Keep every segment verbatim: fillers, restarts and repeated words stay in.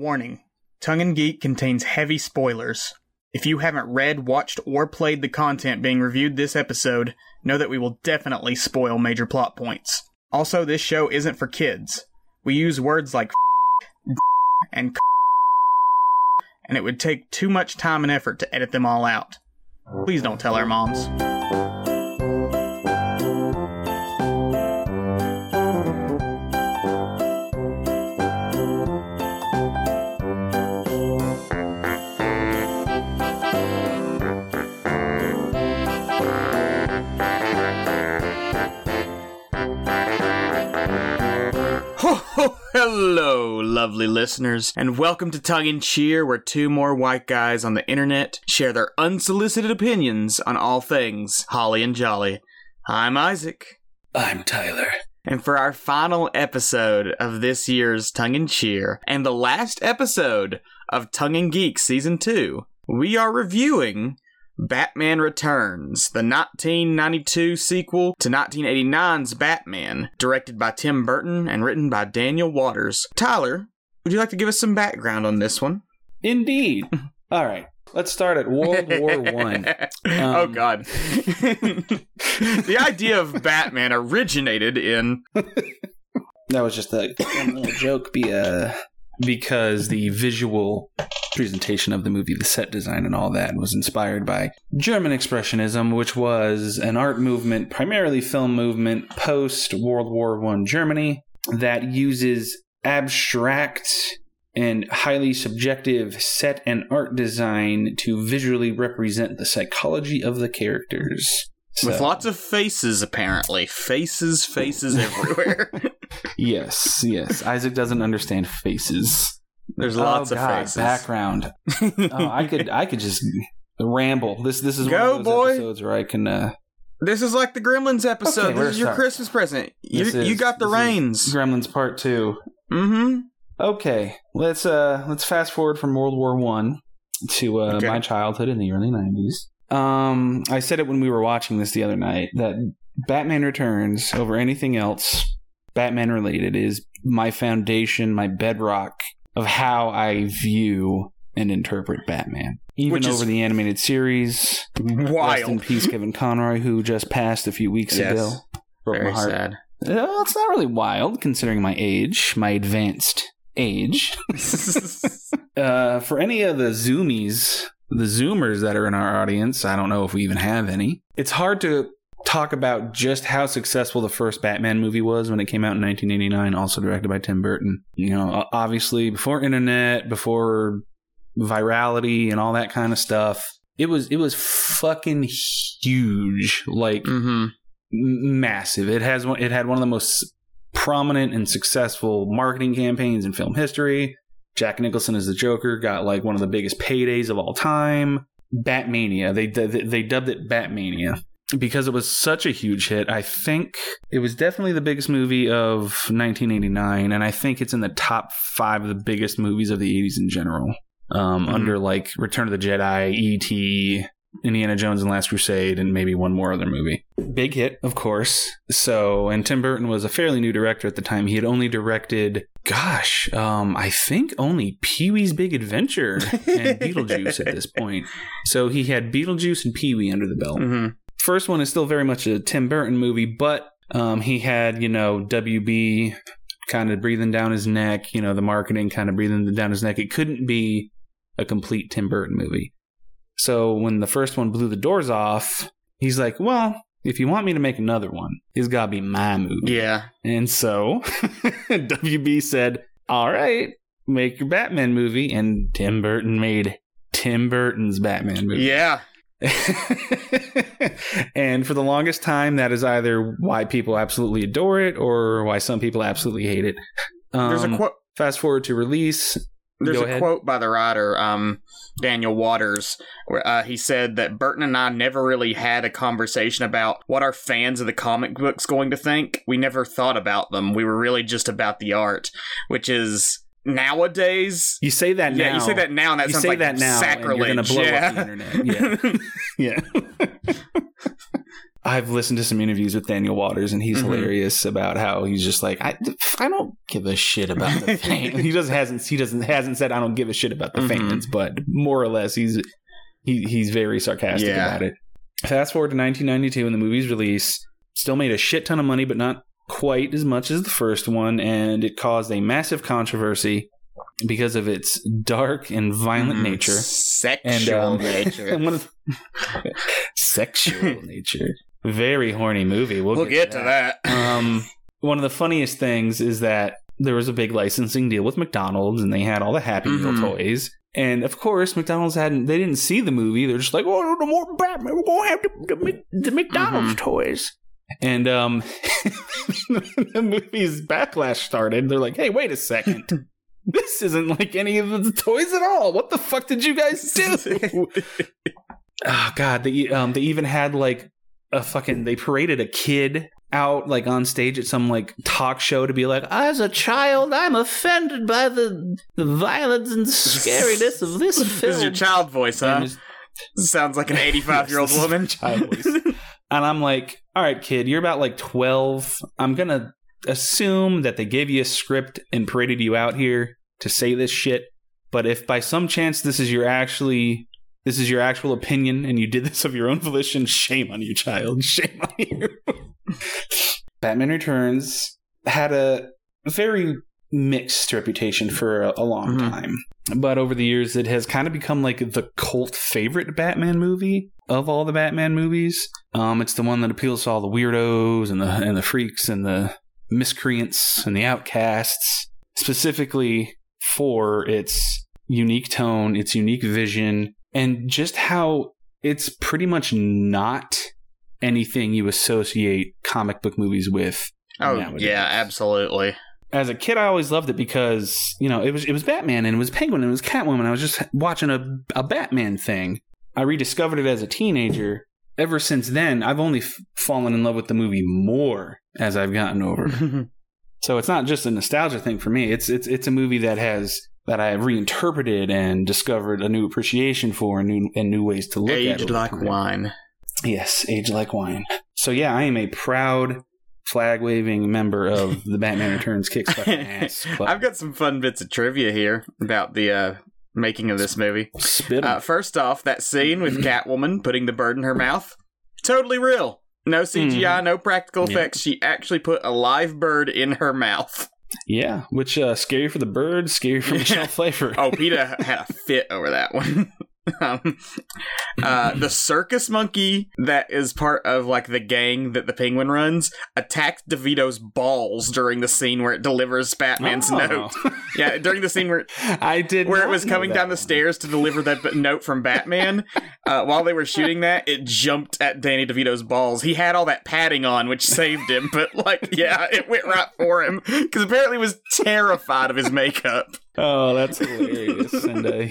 Warning. Tongue and Geek contains heavy spoilers. If you haven't read, watched, or played the content being reviewed this episode, know that we will definitely spoil major plot points. Also, this show isn't for kids. We use words like f***, and c***, and it would take too much time and effort to edit them all out. Please don't tell our moms. Hello, lovely listeners, and welcome to Tongue and Cheer, where two more white guys on the internet share their unsolicited opinions on all things holly and jolly. I'm Isaac. I'm Tyler. And for our final episode of this year's Tongue and Cheer, and the last episode of Tongue and Geek Season two, we are reviewing Batman Returns, the nineteen ninety-two sequel to nineteen eighty-nine's Batman, directed by Tim Burton and written by Daniel Waters. Tyler, would you like to give us some background on this one? Indeed. All right. Let's start at World War One. Um, oh, God. The idea of Batman originated in... That was just a little joke be, uh, because the visual... presentation of the movie, the set design and all that, was inspired by German Expressionism, which was an art movement, primarily film movement, post-World War One Germany, that uses abstract and highly subjective set and art design to visually represent the psychology of the characters. So. With lots of faces, apparently. Faces, faces everywhere. Yes, yes. Isaac doesn't understand faces. There's lots oh, God, of faces. Background. oh, I could, I could just ramble. This, this is Go, one of those boy. episodes where I can. Uh... This is like the Gremlins episode. Okay, this is your start. Christmas present. You, is, you got the reins. Gremlins Part Two. Mm-hmm. Okay, let's uh, let's fast forward from World War One to uh, okay. my childhood in the early nineties. Um, I said it when we were watching this the other night that Batman Returns, over anything else Batman related, is my foundation, my bedrock of how I view and interpret Batman. Even Which over the animated series. Wild. Rest in peace, Kevin Conroy, who just passed a few weeks yes. ago. Broke Very my heart. sad. Well, it's not really wild, considering my age, my advanced age. uh, for any of the Zoomies, the Zoomers that are in our audience, I don't know if we even have any. It's hard to talk about just how successful the first Batman movie was when it came out in nineteen eighty-nine, also directed by Tim Burton. You know, obviously before internet, before virality and all that kind of stuff, it was it was fucking huge, like mm-hmm. massive. It has it had one of the most prominent and successful marketing campaigns in film history. Jack Nicholson as the Joker got like one of the biggest paydays of all time. Batmania. They they, they dubbed it Batmania. Because it was such a huge hit, I think it was definitely the biggest movie of nineteen eighty-nine, and I think it's in the top five of the biggest movies of the eighties in general. Um, mm-hmm. Under, like, Return of the Jedi, E T, Indiana Jones and Last Crusade, and maybe one more other movie. Big hit, of course. So, and Tim Burton was a fairly new director at the time. He had only directed, gosh, um, I think only Pee-wee's Big Adventure and Beetlejuice at this point. So he had Beetlejuice and Pee-wee under the belt. Mm-hmm. First one is still very much a Tim Burton movie, but um, he had, you know, W B kind of breathing down his neck, you know, the marketing kind of breathing down his neck. It couldn't be a complete Tim Burton movie. So when the first one blew the doors off, he's like, well, if you want me to make another one, it's got to be my movie. Yeah. And so W B said, all right, make your Batman movie. And Tim Burton made Tim Burton's Batman movie. Yeah. And for the longest time, that is either why people absolutely adore it or why some people absolutely hate it. Um, there's a quote. Fast forward to release. There's Go a ahead. quote by the writer, um, Daniel Waters. Where, uh, he said that Burton and I never really had a conversation about what are fans of the comic books going to think. We never thought about them. We were really just about the art, which is nowadays. You say that now. Yeah, you say that now, and that you sounds say like that now, sacrilege. And you're gonna blow yeah. up the internet. Yeah. Yeah. I've listened to some interviews with Daniel Waters, and he's mm-hmm. hilarious about how he's just like, I, I don't give a shit about the Faint. he doesn't hasn't he doesn't hasn't said I don't give a shit about the mm-hmm. Faint, but more or less he's he he's very sarcastic yeah. about it. Fast forward to nineteen ninety-two, and the movie's release still made a shit ton of money, but not quite as much as the first one, and it caused a massive controversy because of its dark and violent mm, nature, sexual and, um, nature, and one of the- sexual nature. Very horny movie. We'll, we'll get, get to that. To that. Um, one of the funniest things is that there was a big licensing deal with McDonald's, and they had all the Happy Meal mm-hmm. toys. And of course, McDonald's hadn't. They didn't see the movie. They're just like, "Oh, no more Batman. We're gonna have the, the, the McDonald's mm-hmm. toys." And um, the movie's backlash started. They're like, "Hey, wait a second. This isn't like any of the toys at all. What the fuck did you guys do?" Oh God, they um, they even had like. A fucking they paraded a kid out like on stage at some like talk show to be like, as a child I'm offended by the, the violence and scariness of this film. This is your child voice, huh? Just, sounds like an eighty-five year old woman child voice. And I'm like, all right kid, you're about like twelve. I'm gonna assume that they gave you a script and paraded you out here to say this shit, but if by some chance this is your actually This is your actual opinion, and you did this of your own volition. Shame on you, child. Shame on you. Batman Returns had a very mixed reputation for a, a long mm-hmm. time. But over the years, it has kind of become like the cult favorite Batman movie of all the Batman movies. Um, it's the one that appeals to all the weirdos and the, and the freaks and the miscreants and the outcasts, specifically for its unique tone, its unique vision, and just how it's pretty much not anything you associate comic book movies with. Oh, nowadays. Yeah, absolutely. As a kid, I always loved it because, you know, it was it was Batman and it was Penguin and it was Catwoman. I was just watching a, a Batman thing. I rediscovered it as a teenager. Ever since then, I've only f- fallen in love with the movie more as I've gotten over. So it's not just a nostalgia thing for me. It's it's it's a movie that has... that I have reinterpreted and discovered a new appreciation for and new, and new ways to look age at it. Age like wine. Yes, age like wine. So yeah, I am a proud flag-waving member of the Batman Returns Kicks Fucking Ass Club. I've got some fun bits of trivia here about the uh, making of this movie. Uh, first off, that scene with Catwoman putting the bird in her mouth, totally real. No C G I, mm. no practical effects. Yeah. She actually put a live bird in her mouth. Yeah, which uh, scary for the bird, scary for Michelle Pfeiffer. Oh, PETA had a fit over that one. um, uh, the circus monkey that is part of like the gang that the Penguin runs attacked DeVito's balls during the scene where it delivers Batman's oh. note. Yeah, during the scene where I did where it was coming down one. the stairs to deliver that note from Batman. Uh, while they were shooting that, it jumped at Danny DeVito's balls. He had all that padding on, which saved him. But like, yeah, it went right for him because apparently he was terrified of his makeup. Oh, that's hilarious. And uh,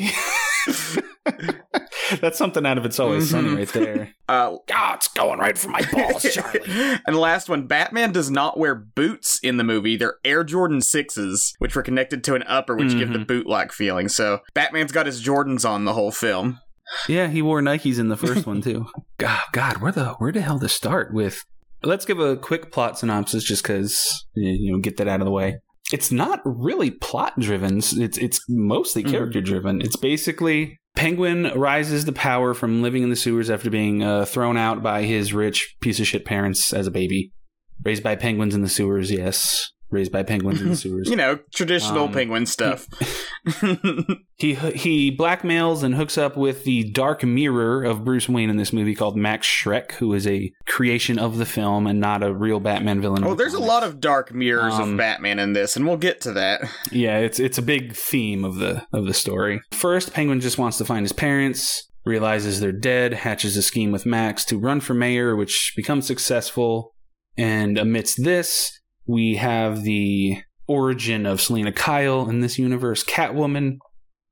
that's something out of It's Always Sunny right there. Uh, oh, it's going right for my balls, Charlie. And the last one, Batman does not wear boots in the movie. They're Air Jordan sixes, which were connected to an upper, which mm-hmm. give the boot-like feeling. So Batman's got his Jordans on the whole film. Yeah, he wore Nikes in the first one, too. God, God, where the where the hell to start with? Let's give a quick plot synopsis just because, you know, get that out of the way. It's not really plot-driven. It's it's mostly character-driven. It's basically Penguin rises to power from living in the sewers after being uh, thrown out by his rich piece-of-shit parents as a baby. Raised by penguins in the sewers, yes. Raised by penguins in the sewers. You know, traditional um, penguin stuff. he he blackmails and hooks up with the dark mirror of Bruce Wayne in this movie called Max Schreck, who is a creation of the film and not a real Batman villain. Oh, there's comics. A lot of dark mirrors um, of Batman in this, and we'll get to that. Yeah, it's it's a big theme of the of the story. First, Penguin just wants to find his parents, realizes they're dead, hatches a scheme with Max to run for mayor, which becomes successful, and amidst this... we have the origin of Selina Kyle in this universe, Catwoman,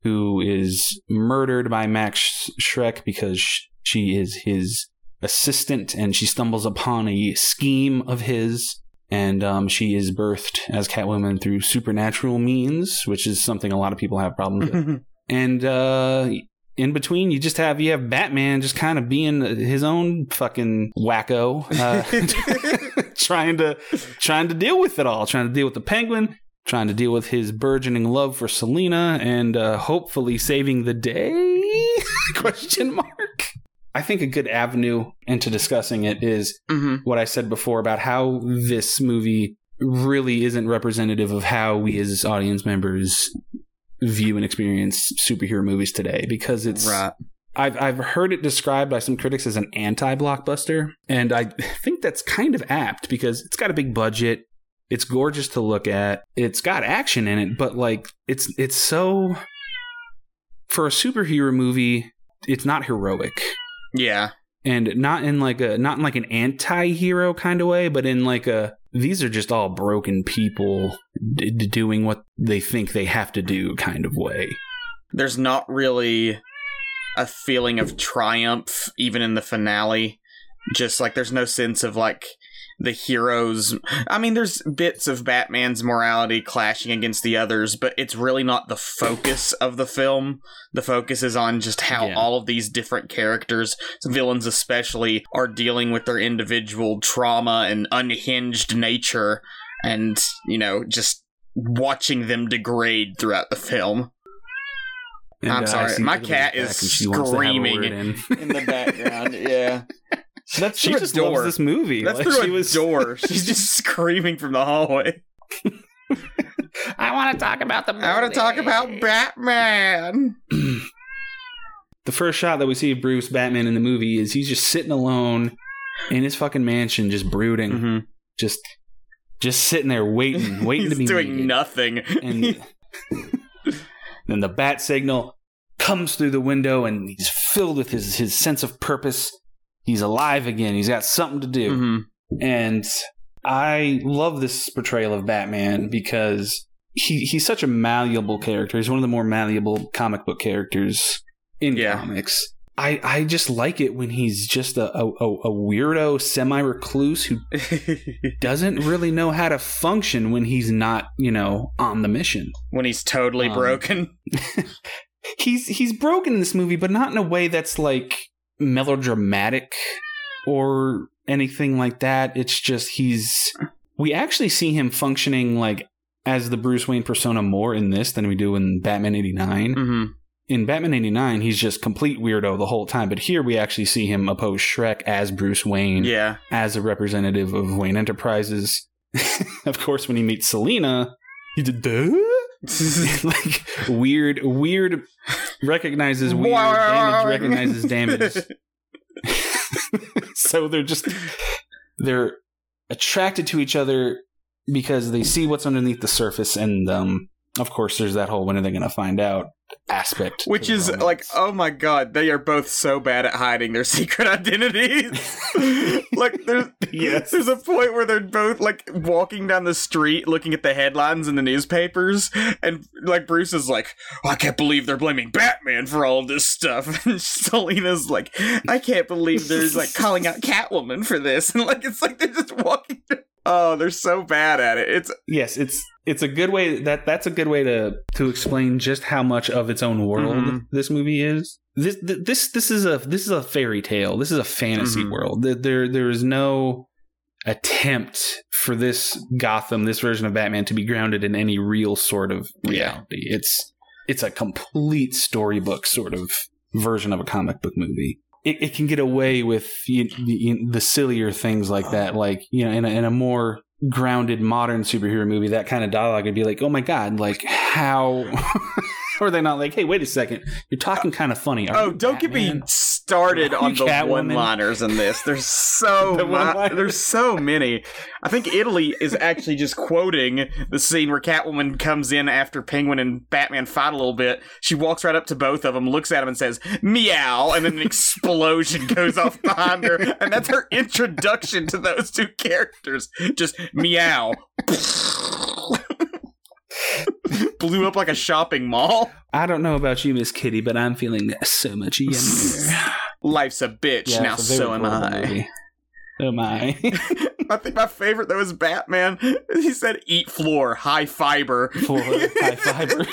who is murdered by Max Schreck because she is his assistant, and she stumbles upon a scheme of his, and um, she is birthed as Catwoman through supernatural means, which is something a lot of people have problems with. And uh, in between, you just have you have Batman just kind of being his own fucking wacko, uh, trying to trying to deal with it all, trying to deal with the Penguin, trying to deal with his burgeoning love for Selina, and uh, hopefully saving the day? Question mark. I think a good avenue into discussing it is mm-hmm. what I said before about how this movie really isn't representative of how we as audience members view and experience superhero movies today, because it's right. I've I've heard it described by some critics as an anti-blockbuster, and I think that's kind of apt because it's got a big budget, it's gorgeous to look at, it's got action in it, but like it's it's so for a superhero movie, it's not heroic. Yeah. And not in like a not in like an anti-hero kind of way, but in like a these are just all broken people d- doing what they think they have to do kind of way. There's not really a feeling of triumph, even in the finale. Just like there's no sense of like the heroes. I mean, there's bits of Batman's morality clashing against the others, but it's really not the focus of the film. The focus is on just how yeah. all of these different characters, villains especially, are dealing with their individual trauma and unhinged nature, and, you know, just watching them degrade throughout the film. And, I'm uh, sorry, my cat is screaming in. in the background, yeah. That's she just door. loves this movie. That's like, through she a was... door. She's just screaming from the hallway. I want to talk about the movie. I want to talk about Batman. The first shot that we see of Bruce Batman in the movie is he's just sitting alone in his fucking mansion, just brooding, mm-hmm. just just sitting there waiting, waiting he's to be doing needed. nothing. And then the bat signal comes through the window, and he's filled with his his sense of purpose. He's alive again. He's got something to do. Mm-hmm. And I love this portrayal of Batman because he he's such a malleable character. He's one of the more malleable comic book characters in yeah. comics. I, I just like it when he's just a, a, a weirdo semi-recluse who doesn't really know how to function when he's not, you know, on the mission. When he's totally um, broken. he's he's broken in this movie, but not in a way that's like melodramatic or anything like that. It's just he's we actually see him functioning like as the Bruce Wayne persona more in this than we do in Batman eighty-nine. Mm-hmm. In Batman eighty-nine, he's just complete weirdo the whole time, but here we actually see him oppose Schreck as Bruce Wayne, yeah, as a representative of Wayne Enterprises. Of course, when he meets Selina, he did duh? like weird weird recognizes weird damage recognizes damage. So they're just they're attracted to each other because they see what's underneath the surface, and um of course there's that whole when are they gonna find out aspect, which is romance. Like, oh my god, they are both so bad at hiding their secret identities. Like there's yes. there's a point where they're both like walking down the street looking at the headlines in the newspapers, and like Bruce is like, oh, I can't believe they're blaming Batman for all this stuff, and Selina's like, I can't believe there's like calling out Catwoman for this, and like it's like they're just walking down. Oh, they're so bad at it. It's yes it's It's a good way that that's a good way to to explain just how much of its own world mm-hmm. this movie is. This this this is a this is a fairy tale. This is a fantasy mm-hmm. world. There there is no attempt for this Gotham, this version of Batman, to be grounded in any real sort of reality. Yeah. It's it's a complete storybook sort of version of a comic book movie. It, it can get away with you, you, the sillier things like that, like you know, in a, in a more grounded modern superhero movie, that kind of dialogue would be like, oh my god, like how are they not like, hey wait a second, you're talking kind of funny. Are oh don't Batman? Get me started on the Catwoman? One-liners in this. There's so the mi- there's so many. I think Italy is actually just quoting the scene where Catwoman comes in after Penguin and Batman fight a little bit. She walks right up to both of them, looks at them and says meow, and then an explosion goes off behind her, and that's her introduction to those two characters. Just meow. Blew up like a shopping mall. I don't know about you, Miss Kitty, but I'm feeling so much yummier. Life's a bitch, yeah, now so am I. Movie. Oh my. I think my favorite though is Batman. He said eat floor, high fiber. Floor, high fiber.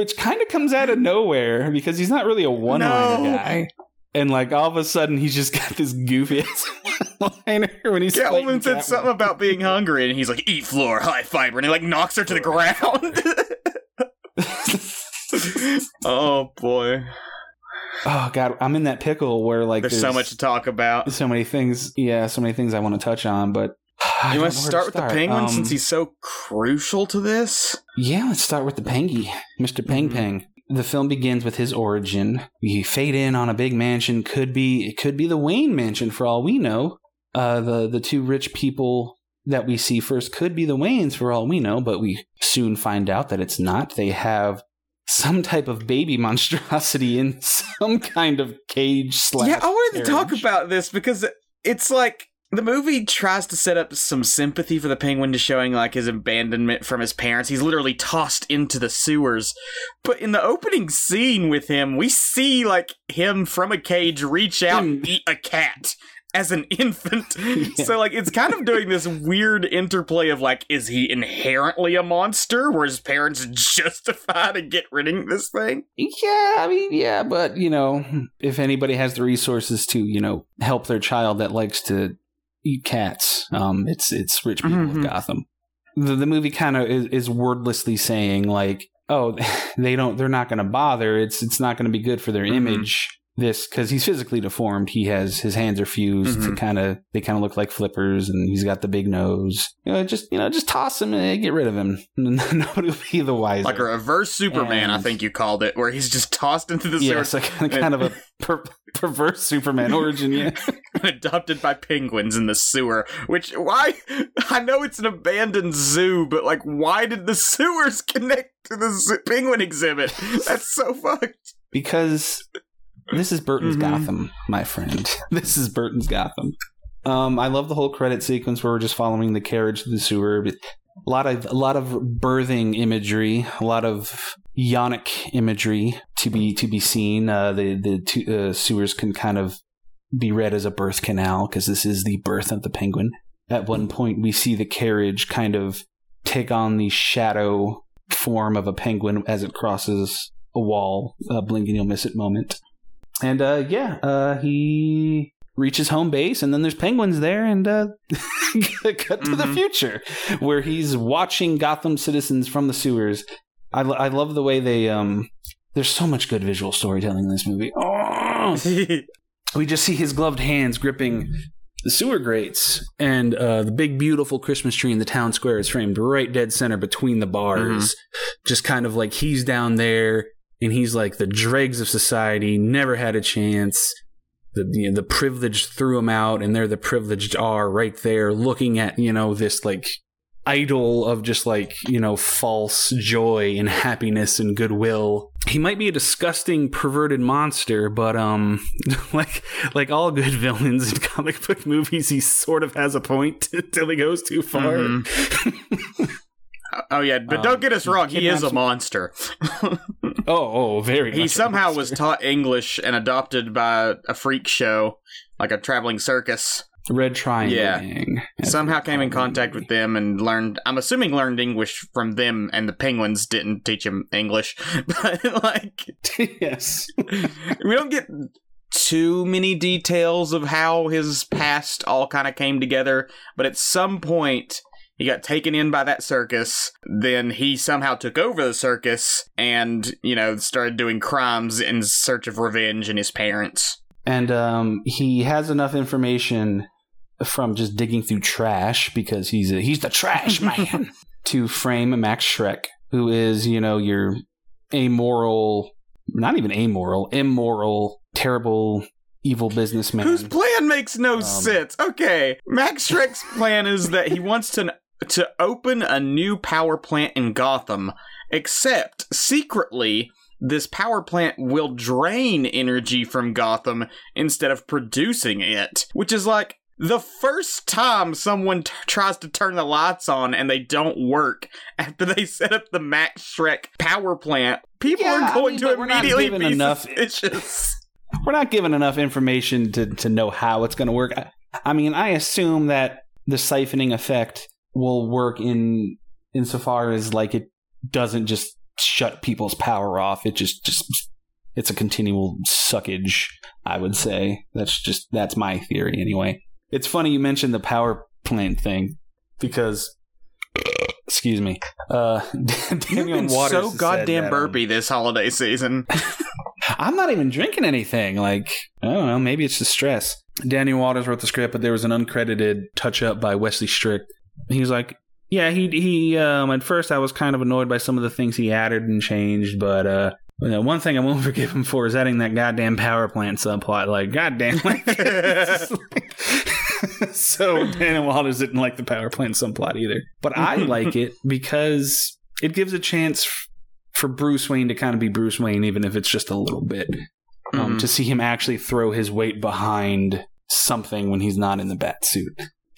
which kind of comes out of nowhere because he's not really a one-liner no. guy. And like all of a sudden, he's just got this goofy ass one-liner when he's Catwoman said Catwoman. something about being hungry, and he's like, "Eat floor, high fiber," and he like knocks her to the ground. Oh boy. Oh God, I'm in that pickle where like there's, there's so much to talk about, so many things. Yeah, so many things I want to touch on, but I you want to start with start. the Penguin um, since he's so crucial to this. Yeah, let's start with the Pengy, Mister Peng mm-hmm. Peng. The film begins with his origin. You fade in on a big mansion. Could be it could be the Wayne mansion for all we know. Uh, the the two rich people that we see first could be the Waynes for all we know, but we soon find out that it's not. They have some type of baby monstrosity in some kind of cage slash Yeah, I wanted carriage. to talk about this because it's like the movie tries to set up some sympathy for the Penguin to showing like his abandonment from his parents. He's literally tossed into the sewers. But in the opening scene with him, we see like him from a cage reach out and eat a cat as an infant. Yeah. So like it's kind of doing this weird interplay of like, is he inherently a monster where his parents justify to get rid of this thing? Yeah, I mean, yeah, but you know, if anybody has the resources to, you know, help their child that likes to eat cats, um, it's it's rich people mm-hmm. of Gotham. The, the movie kind of is, is wordlessly saying like, oh, they don't, they're not going to bother. It's it's not going to be good for their mm-hmm. image. This because he's physically deformed. He has his hands are fused mm-hmm. to kind of they kind of look like flippers, and he's got the big nose. You know, just you know, just toss him and get rid of him. Nobody will be the wiser. Like a reverse Superman, and, I think you called it, where he's just tossed into the yeah, sewer. Yeah, like kind of a per- perverse Superman origin. Yeah, adopted by penguins in the sewer. Which why I know it's an abandoned zoo, but like, why did the sewers connect to the zoo- penguin exhibit? That's so fucked. Because. This is Burton's mm-hmm. Gotham, my friend. This is Burton's Gotham. Um, I love the whole credit sequence where we're just following the carriage to the sewer. A lot of a lot of birthing imagery, a lot of yonic imagery to be to be seen. Uh, the the two, uh, sewers can kind of be read as a birth canal because this is the birth of the Penguin. At one point, we see the carriage kind of take on the shadow form of a penguin as it crosses a wall. Uh, blink and you'll miss it moment. And, uh, yeah, uh, he reaches home base, and then there's penguins there, and uh, cut to mm-hmm. the future, where he's watching Gotham citizens from the sewers. I, lo- I love the way they, um, there's so much good visual storytelling in this movie. Oh! We just see his gloved hands gripping the sewer grates, and uh, the big, beautiful Christmas tree in the town square is framed right dead center between the bars. Mm-hmm. Just kind of like he's down there. And he's like the dregs of society, never had a chance. The you know, the privileged threw him out, and there the privileged are right there looking at, you know, this like idol of just like, you know, false joy and happiness and goodwill. He might be a disgusting, perverted monster, but um, like like all good villains in comic book movies, he sort of has a point until he goes too far. Mm-hmm. Oh, yeah, but um, don't get us wrong. He is a monster. oh, oh, very He somehow was taught English and adopted by a freak show, like a traveling circus. Red Triangle. Yeah. Somehow came in contact with them and learned, I'm assuming learned English from them, and the penguins didn't teach him English. But, like... yes. We don't get too many details of how his past all kind of came together, but at some point... he got taken in by that circus, then he somehow took over the circus and, you know, started doing crimes in search of revenge and his parents. And um, he has enough information from just digging through trash, because he's a, he's the trash man, to frame Max Schreck, who is, you know, your amoral, not even amoral, immoral, terrible... evil businessman. Whose plan makes no um, sense. Okay. Max Schreck's plan is that he wants to to open a new power plant in Gotham, except secretly this power plant will drain energy from Gotham instead of producing it, which is like the first time someone t- tries to turn the lights on and they don't work after they set up the Max Schreck power plant. People yeah, are going I mean, to immediately be enough. suspicious. We're not given enough information to, to know how it's going to work. I, I mean, I assume that the siphoning effect will work in insofar as like it doesn't just shut people's power off. It just, just it's a continual suckage, I would say. That's just that's my theory anyway. It's funny you mentioned the power plant thing because excuse me. Uh Daniel Waters so goddamn burpy this holiday season. I'm not even drinking anything. Like, I don't know, maybe it's the stress. Daniel Waters wrote the script, but there was an uncredited touch-up by Wesley Strick. He was like, yeah, he, he um, at first I was kind of annoyed by some of the things he added and changed, but uh, you know, one thing I won't forgive him for is adding that goddamn power plant subplot. Like, goddamn. Like, like so Daniel Waters didn't like the power plant subplot either. But I like it because it gives a chance f- for Bruce Wayne to kind of be Bruce Wayne, even if it's just a little bit. Um, mm. To see him actually throw his weight behind something when he's not in the bat suit.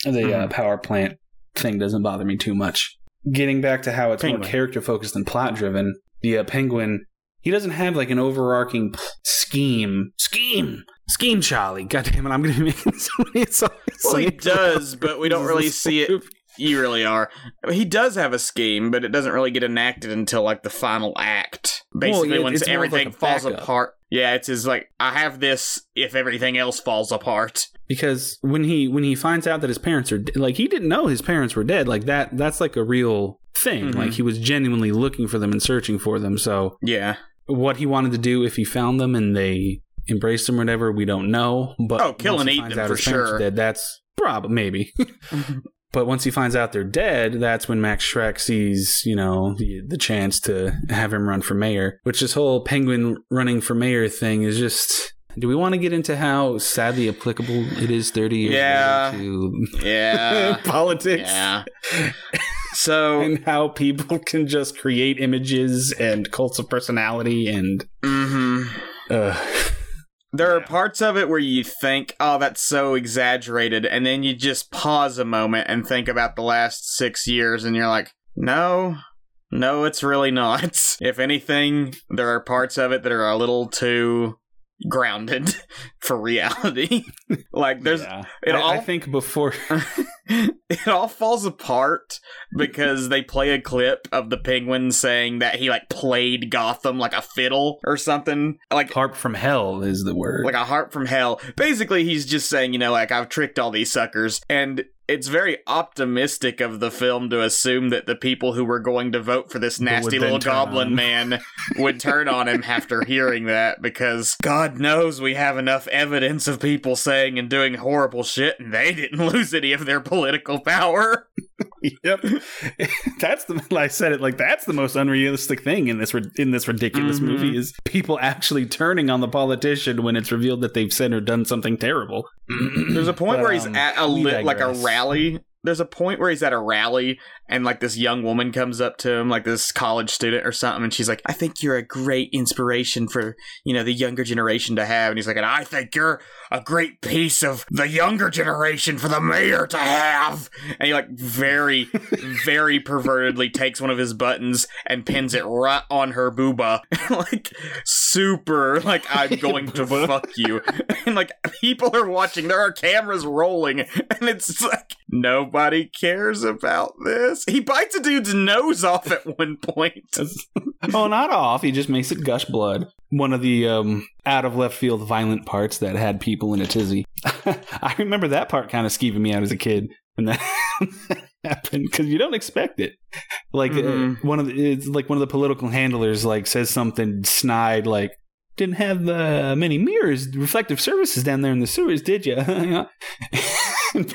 The mm. uh, power plant thing doesn't bother me too much. Getting back to how it's Penguin. More character-focused and plot-driven, the uh, Penguin, he doesn't have like an overarching pl- scheme. Scheme! Scheme, Charlie! God damn it, I'm going to be making so many songs. Well, he does, but we don't really see it. You really are. I mean, he does have a scheme, but it doesn't really get enacted until like the final act. Basically, well, yeah, once everything like falls apart. Yeah, it's his like, I have this if everything else falls apart. Because when he when he finds out that his parents are de- like he didn't know his parents were dead. Like that that's like a real thing. Mm-hmm. Like he was genuinely looking for them and searching for them. So yeah, what he wanted to do if he found them and they embraced him or whatever, we don't know. But oh, kill and eat them for sure. Dead, that's probably maybe. But once he finds out they're dead, that's when Max Schreck sees, you know, the, the chance to have him run for mayor. Which this whole Penguin running for mayor thing is just... Do we want to get into how sadly applicable it is thirty years yeah. later to yeah. politics? Yeah. So, and how people can just create images and cults of personality and... Mm-hmm. Uh, There are parts of it where you think, oh, that's so exaggerated, and then you just pause a moment and think about the last six years, and you're like, no, no, it's really not. If anything, there are parts of it that are a little too grounded for reality. Like, there's... Yeah. It I, all, I think before... It all falls apart because they play a clip of the Penguin saying that he like played Gotham like a fiddle or something. Like harp from hell is the word. Like a harp from hell. Basically, he's just saying, you know, like I've tricked all these suckers. And it's very optimistic of the film to assume that the people who were going to vote for this nasty little goblin man would turn on him after hearing that, because God knows we have enough evidence of people saying and doing horrible shit and they didn't lose any of their political power. Yep. That's the I said it like that's the most unrealistic thing in this in this ridiculous mm-hmm. movie is people actually turning on the politician when it's revealed that they've said or done something terrible. There's a point but, where he's um, at a li- like a rally. There's a point where he's at a rally and like this young woman comes up to him, like this college student or something, and she's like, I think you're a great inspiration for, you know, the younger generation to have. And he's like, and I think you're a great piece of the younger generation for the mayor to have. And he like very, very pervertedly takes one of his buttons and pins it right on her booba. Like super, like I'm going to fuck you. And like people are watching, there are cameras rolling, and it's like, no. Nobody cares about this. He bites a dude's nose off at one point. Oh, not off. He just makes it gush blood. One of the um, out-of-left-field violent parts that had people in a tizzy. I remember that part kind of skeeving me out as a kid. And that happened because you don't expect it. Like, mm-hmm. uh, one of the, it's like one of the political handlers like says something snide like, didn't have uh, many mirrors, reflective surfaces down there in the sewers, did you? And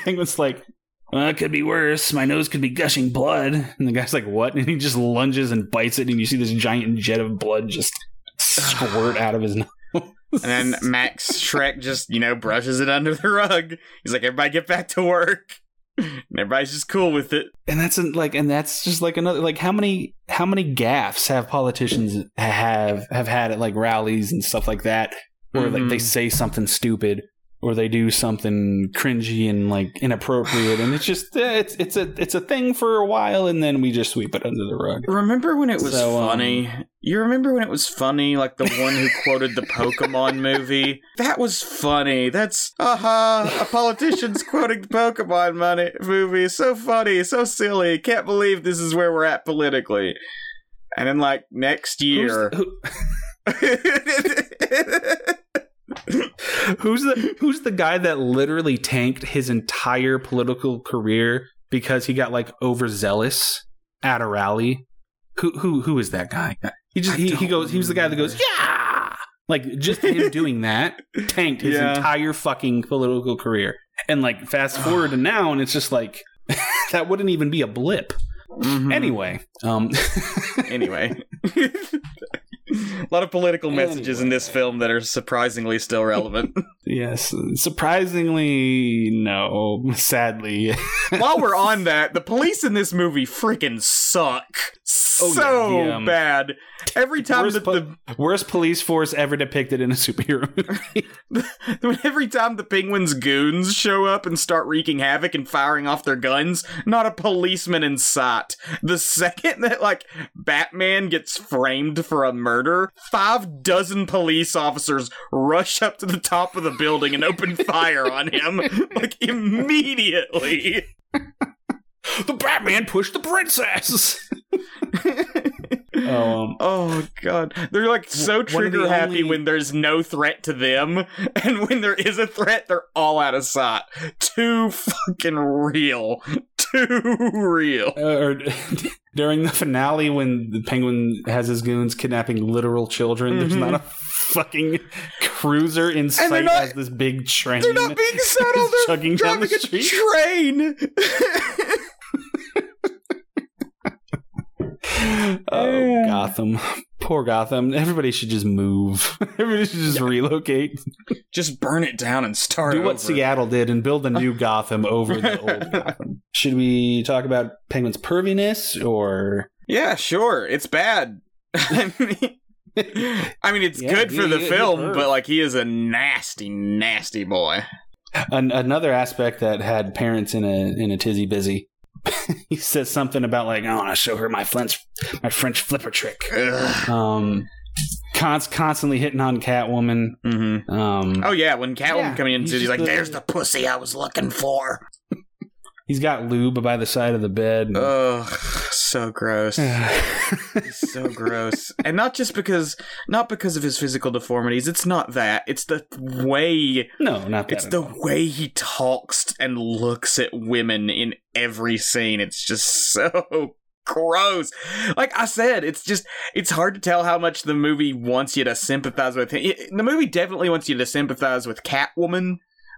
Penguin's like, well, it could be worse. My nose could be gushing blood. And the guy's like, what? And he just lunges and bites it, and you see this giant jet of blood just squirt out of his nose. And then Max Schreck just, you know, brushes it under the rug. He's like, everybody get back to work. And everybody's just cool with it. And that's like, and that's just like another, like how many, how many gaffes have politicians have, have had at like rallies and stuff like that, where mm-hmm. like they say something stupid. Or they do something cringy and like inappropriate, and it's just it's it's a it's a thing for a while, and then we just sweep it under the rug. Remember when it was so, funny? Um, you remember when it was funny, like the one who quoted the Pokemon movie? That was funny. That's aha! Uh-huh, a politician's quoting the Pokemon money, movie. So funny, so silly. Can't believe this is where we're at politically. And then, like, next year... Who's the, who... who's, the, who's the guy that literally tanked his entire political career because he got, like, overzealous at a rally? Who who Who is that guy? He just he, he goes. He was the guy that goes, yeah! Like, just him doing that tanked his yeah. entire fucking political career. And, like, fast forward to now, and it's just like... that wouldn't even be a blip. Mm-hmm. Anyway. Um. anyway. A lot of political messages anyway. in this film that are surprisingly still relevant. Yes. Surprisingly, no. Sadly. While we're on that, the police in this movie freaking suck. Oh, so yeah. bad. Every time worst the, po- the worst police force ever depicted in a superhero movie. Every time the Penguin's goons show up and start wreaking havoc and firing off their guns, not a policeman in sight. The second that, like, Batman gets framed for a murder, five dozen police officers rush up to the top of the building and open fire on him, like, immediately. The Batman pushed the princess. um, oh god, they're like so trigger happy only... when there's no threat to them, and when there is a threat, they're all out of sight. Too fucking real. Too real. Uh, or during the finale, when the Penguin has his goons kidnapping literal children, mm-hmm. there's not a fucking cruiser in sight not, as this big train. They're not being settled. They're chugging down the street. Train. Oh, Gotham. Poor Gotham. Everybody should just move. Everybody should just yeah. relocate. Just burn it down and start Do what over. Seattle did and build a new Gotham over the old Gotham. Should we talk about Penguin's perviness or... Yeah, sure. It's bad. I mean, I mean it's yeah, good yeah, for the yeah, film, yeah, but like he is a nasty, nasty boy. An- another aspect that had parents in a in a tizzy busy. He says something about like, I want to show her my French, my French flipper trick. Um, const- constantly hitting on Catwoman. Mm-hmm. Um, oh yeah, when Catwoman yeah, coming in, he's, he's like, the, "There's the pussy I was looking for." He's got lube by the side of the bed. Ugh, so gross. It's so gross, and not just because, not because of his physical deformities. It's not that. It's the way. No, not that. It's the all. way he talks and looks at women in every scene. It's just so gross. Like I said, it's just it's hard to tell how much the movie wants you to sympathize with him. The movie definitely wants you to sympathize with Catwoman.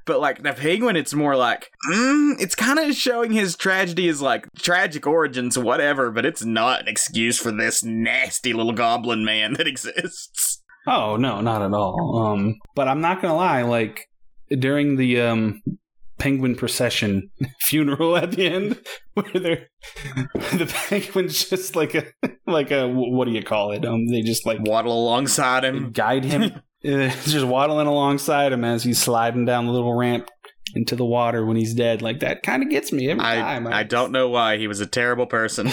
But, like, the Penguin, it's more like, mm, it's kind of showing his tragedy as, like, tragic origins, whatever, but it's not an excuse for this nasty little goblin man that exists. Oh, no, not at all. Um, but I'm not going to lie, like, during the um, Penguin procession funeral at the end, where the Penguin's just like a, like a, what do you call it? Um, They just, like... Waddle alongside him. Guide him. Just waddling alongside him as he's sliding down the little ramp into the water when he's dead. Like, that kind of gets me every I, time. I, I don't know why. He was a terrible person.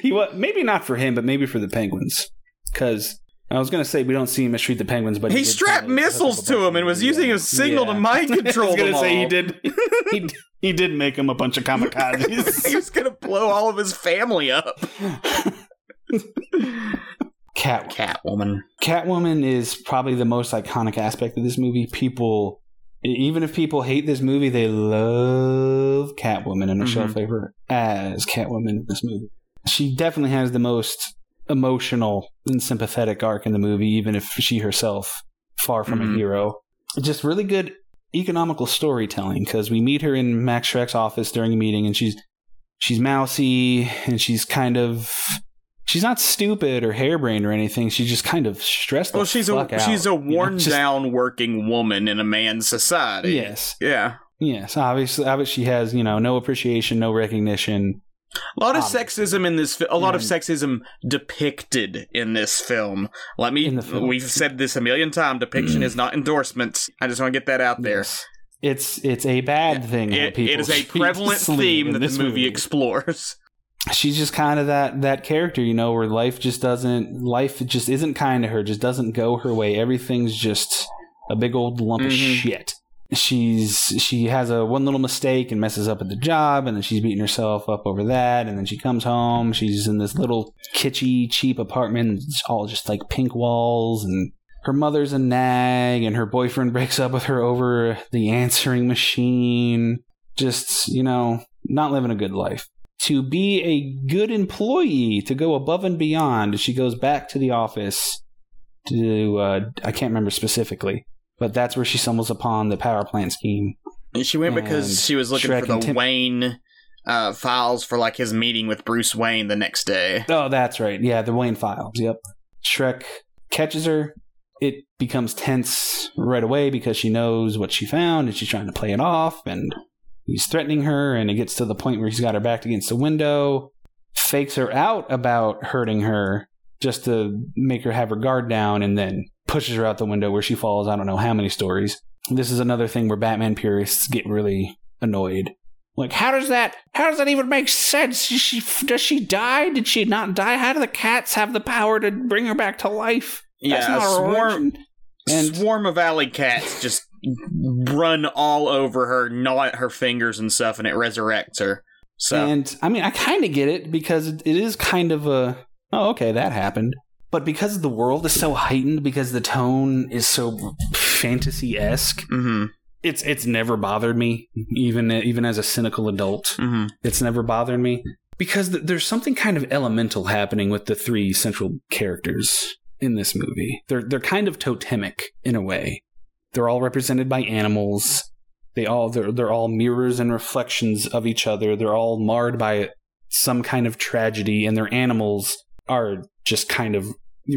He was, maybe not for him, but maybe for the Penguins. Because I was going to say we don't see him mistreat the Penguins, but he, he strapped missiles to him and was yeah. using his signal yeah. to mind control. I was going to say he did, he, he did make him a bunch of kamikazes. He was going to blow all of his family up. Cat- Catwoman. Catwoman is probably the most iconic aspect of this movie. People, even if people hate this movie, they love Catwoman and Michelle mm-hmm. Pfeiffer as Catwoman in this movie. She definitely has the most emotional and sympathetic arc in the movie, even if she herself, far from mm-hmm. a hero. Just really good economical storytelling, because we meet her in Max Schreck's office during a meeting, and she's she's mousy, and she's kind of... She's not stupid or harebrained or anything. She's just kind of stressed the well, she's fuck a, out. She's a worn-down you know, working woman in a man's society. Yes. Yeah. Yes. Obviously, obviously, she has, you know, no appreciation, no recognition. A lot obviously. of sexism in this film. A lot and, of sexism depicted in this film. Let me... Film. We've said this a million times. Depiction is not endorsements. I just want to get that out there. Yes. It's it's a bad thing. It, that people it is a prevalent theme that this the movie, movie explores. She's just kind of that, that character, you know, where life just doesn't, life just isn't kind to her, just doesn't go her way. Everything's just a big old lump mm-hmm. of shit. she's she has a one little mistake and messes up at the job, and then she's beating herself up over that, and then she comes home, she's in this little kitschy cheap apartment, it's all just like pink walls, and her mother's a nag, and her boyfriend breaks up with her over the answering machine. Just, you know, not living a good life. To be a good employee, to go above and beyond, she goes back to the office to, uh, I can't remember specifically, but that's where she stumbles upon the power plant scheme. And she went and because she was looking Shrek for the Tim- Wayne uh, files for like his meeting with Bruce Wayne the next day. Oh, that's right. Yeah, the Wayne files. Yep. Shrek catches her. It becomes tense right away because she knows what she found and she's trying to play it off, and he's threatening her, and it gets to the point where he's got her backed against the window, fakes her out about hurting her just to make her have her guard down, and then pushes her out the window where she falls I don't know how many stories. This is another thing where Batman purists get really annoyed. Like, how does that how does that even make sense? She, does she die? Did she not die? How do the cats have the power to bring her back to life? That's yeah, a swarm, and swarm of alley cats just run all over her, gnaw at her fingers and stuff, and it resurrects her. So, and I mean, I kind of get it because it is kind of a, oh, okay, that happened. But because the world is so heightened, because the tone is so fantasy-esque, mm-hmm. it's it's never bothered me, even even as a cynical adult. Mm-hmm. It's never bothered me because th- there's something kind of elemental happening with the three central characters in this movie. They're they're kind of totemic in a way. They're all represented by animals. They all they're they're all mirrors and reflections of each other. They're all marred by some kind of tragedy, and their animals are just kind of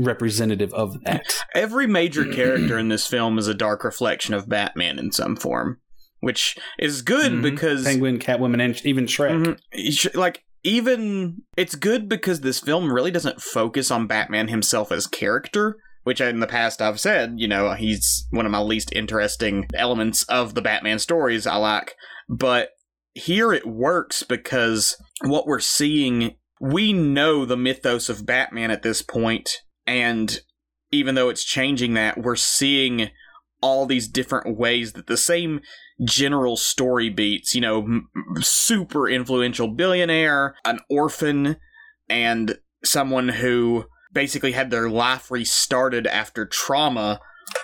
representative of that. Every major character in this film is a dark reflection of Batman in some form, which is good mm-hmm. because Penguin, Catwoman, and even Shrek. Mm-hmm. Like, even it's good because this film really doesn't focus on Batman himself as character, which in the past I've said, you know, he's one of my least interesting elements of the Batman stories I like. But here it works because what we're seeing, we know the mythos of Batman at this point, and even though it's changing that, we're seeing all these different ways that the same general story beats, you know, m- super influential billionaire, an orphan, and someone who basically had their life restarted after trauma,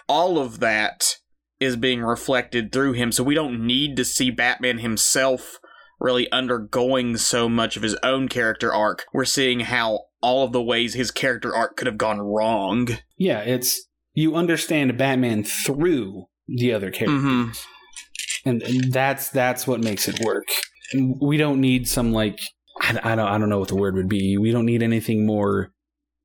all of that is being reflected through him. So we don't need to see Batman himself really undergoing so much of his own character arc. We're seeing how all of the ways his character arc could have gone wrong. Yeah, it's, you understand Batman through the other characters. Mm-hmm. And that's that's what makes it work. We don't need some, like, I, I don't I don't know what the word would be. We don't need anything more.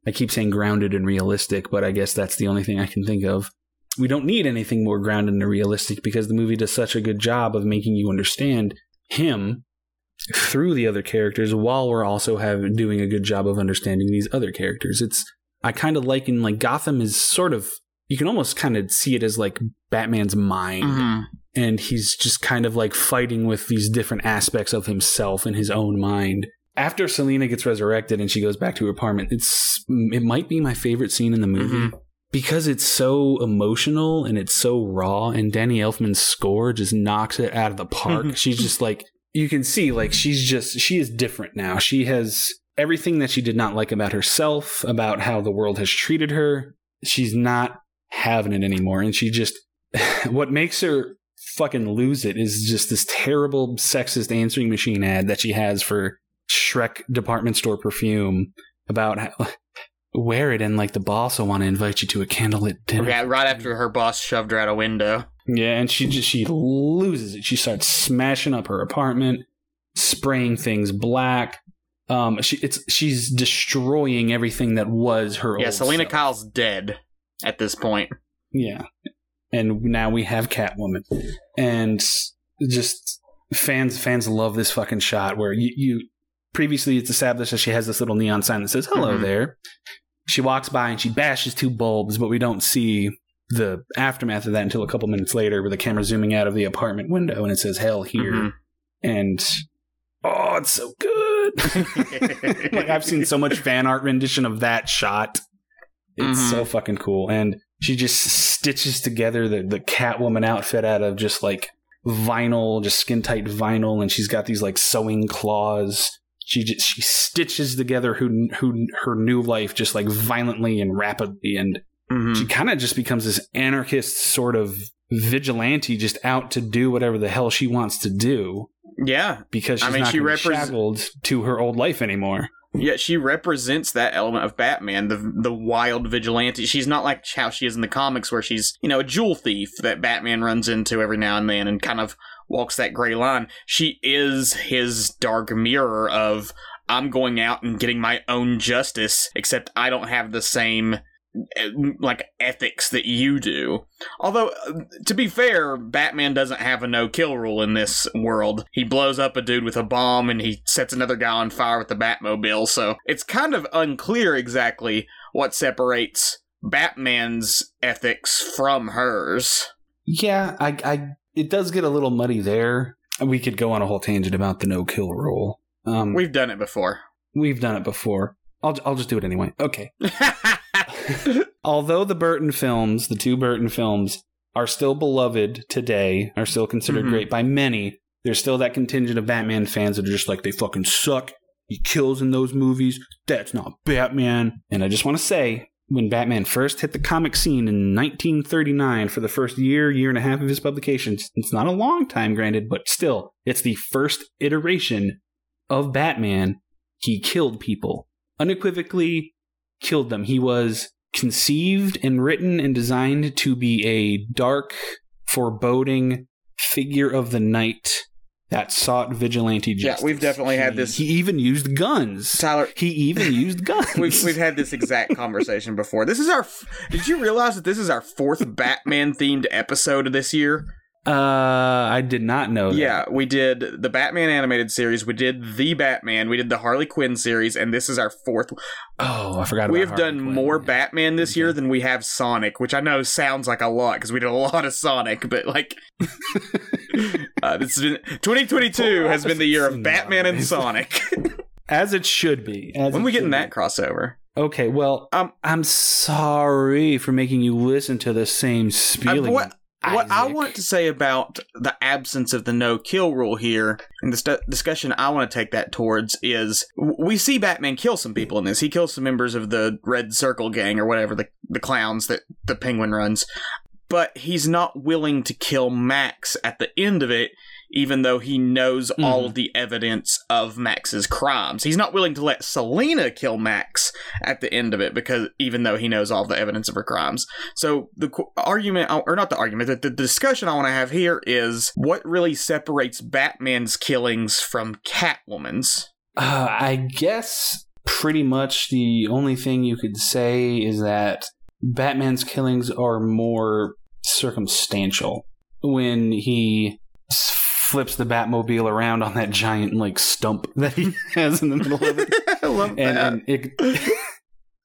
I keep saying grounded and realistic, but I guess that's the only thing I can think of. We don't need anything more grounded and realistic because the movie does such a good job of making you understand him through the other characters while we're also have, doing a good job of understanding these other characters. It's I kind of liken, like, Gotham is sort of, you can almost kind of see it as like Batman's mind. Mm-hmm. And he's just kind of like fighting with these different aspects of himself in his own mind. After Selina gets resurrected and she goes back to her apartment, it's it might be my favorite scene in the movie mm-hmm. because it's so emotional and it's so raw. And Danny Elfman's score just knocks it out of the park. She's just like, you can see, like, she's just she is different now. She has everything that she did not like about herself, about how the world has treated her. She's not having it anymore, and she just what makes her fucking lose it is just this terrible sexist answering machine ad that she has for Shrek department store perfume about how, wear it and like the boss will want to invite you to a candlelit dinner. Yeah, right after her boss shoved her out a window. Yeah, and she just she loses it. She starts smashing up her apartment, spraying things black. Um, she it's she's destroying everything that was her. Yeah, old Selina self. Kyle's dead at this point. Yeah. And now we have Catwoman, and just fans fans love this fucking shot where you, you previously it's established that she has this little neon sign that says hello mm-hmm. there. She walks by and she bashes two bulbs, but we don't see the aftermath of that until a couple minutes later, with the camera zooming out of the apartment window and it says hell here. Mm-hmm. And oh, it's so good! Like, I've seen so much fan art rendition of that shot. It's mm-hmm. so fucking cool. And she just stitches together the, the Catwoman outfit out of just like vinyl, just skin tight vinyl, and she's got these like sewing claws. She just she stitches together who who her new life just like violently and rapidly, and mm-hmm. she kind of just becomes this anarchist sort of vigilante, just out to do whatever the hell she wants to do. Yeah, because she's I mean, not she repre- shackled to her old life anymore. Yeah, she represents that element of Batman, the the wild vigilante. She's not like how she is in the comics, where she's, you know, a jewel thief that Batman runs into every now and then and kind of walks that gray line. She is his dark mirror of, I'm going out and getting my own justice, except I don't have the same, like, ethics that you do. Although, to be fair, Batman doesn't have a no-kill rule in this world. He blows up a dude with a bomb, and he sets another guy on fire with the Batmobile, so it's kind of unclear exactly what separates Batman's ethics from hers. Yeah, I, I it does get a little muddy there. We could go on a whole tangent about the no-kill rule. Um, we've done it before. We've done it before. I'll, I'll just do it anyway. Okay. Although the Burton films, the two Burton films, are still beloved today, are still considered mm-hmm. great by many, there's still that contingent of Batman fans that are just like, they fucking suck. He kills in those movies. That's not Batman. And I just want to say, when Batman first hit the comic scene in nineteen thirty-nine for the first year, year and a half of his publications, it's not a long time, granted, but still, it's the first iteration of Batman. He killed people. Unequivocally killed them. He was conceived and written and designed to be a dark, foreboding figure of the night that sought vigilante justice. Yeah, we've definitely he, had this. He even used guns. Tyler. He even used guns. We've, we've had this exact conversation before. This is our... F- Did you realize that this is our fourth Batman-themed episode of this year? Uh, I did not know that. Yeah, we did the Batman animated series, we did the Batman, we did the Harley Quinn series, and this is our fourth. Oh, I forgot about We've Harley done Quinn. More Batman this okay. year than we have Sonic, which I know sounds like a lot, because we did a lot of Sonic, but like... uh, this has been, twenty twenty-two has been the year of Batman and Sonic. As it should be. As when are we getting that crossover? Okay, well, um, I'm sorry for making you listen to the same spieling. Uh, Isaac. What I want to say about the absence of the no-kill rule here, and the st- discussion I want to take that towards, is we see Batman kill some people in this. He kills some members of the Red Circle gang or whatever, the, the clowns that the Penguin runs. But he's not willing to kill Max at the end of it, even though he knows mm. all of the evidence of Max's crimes. He's not willing to let Selina kill Max at the end of it, because even though he knows all the evidence of her crimes. So the argument, or not the argument, the discussion I want to have here is what really separates Batman's killings from Catwoman's? Uh, I guess pretty much the only thing you could say is that Batman's killings are more circumstantial. When he flips the Batmobile around on that giant like stump that he has in the middle of it. I love and, that. And, it,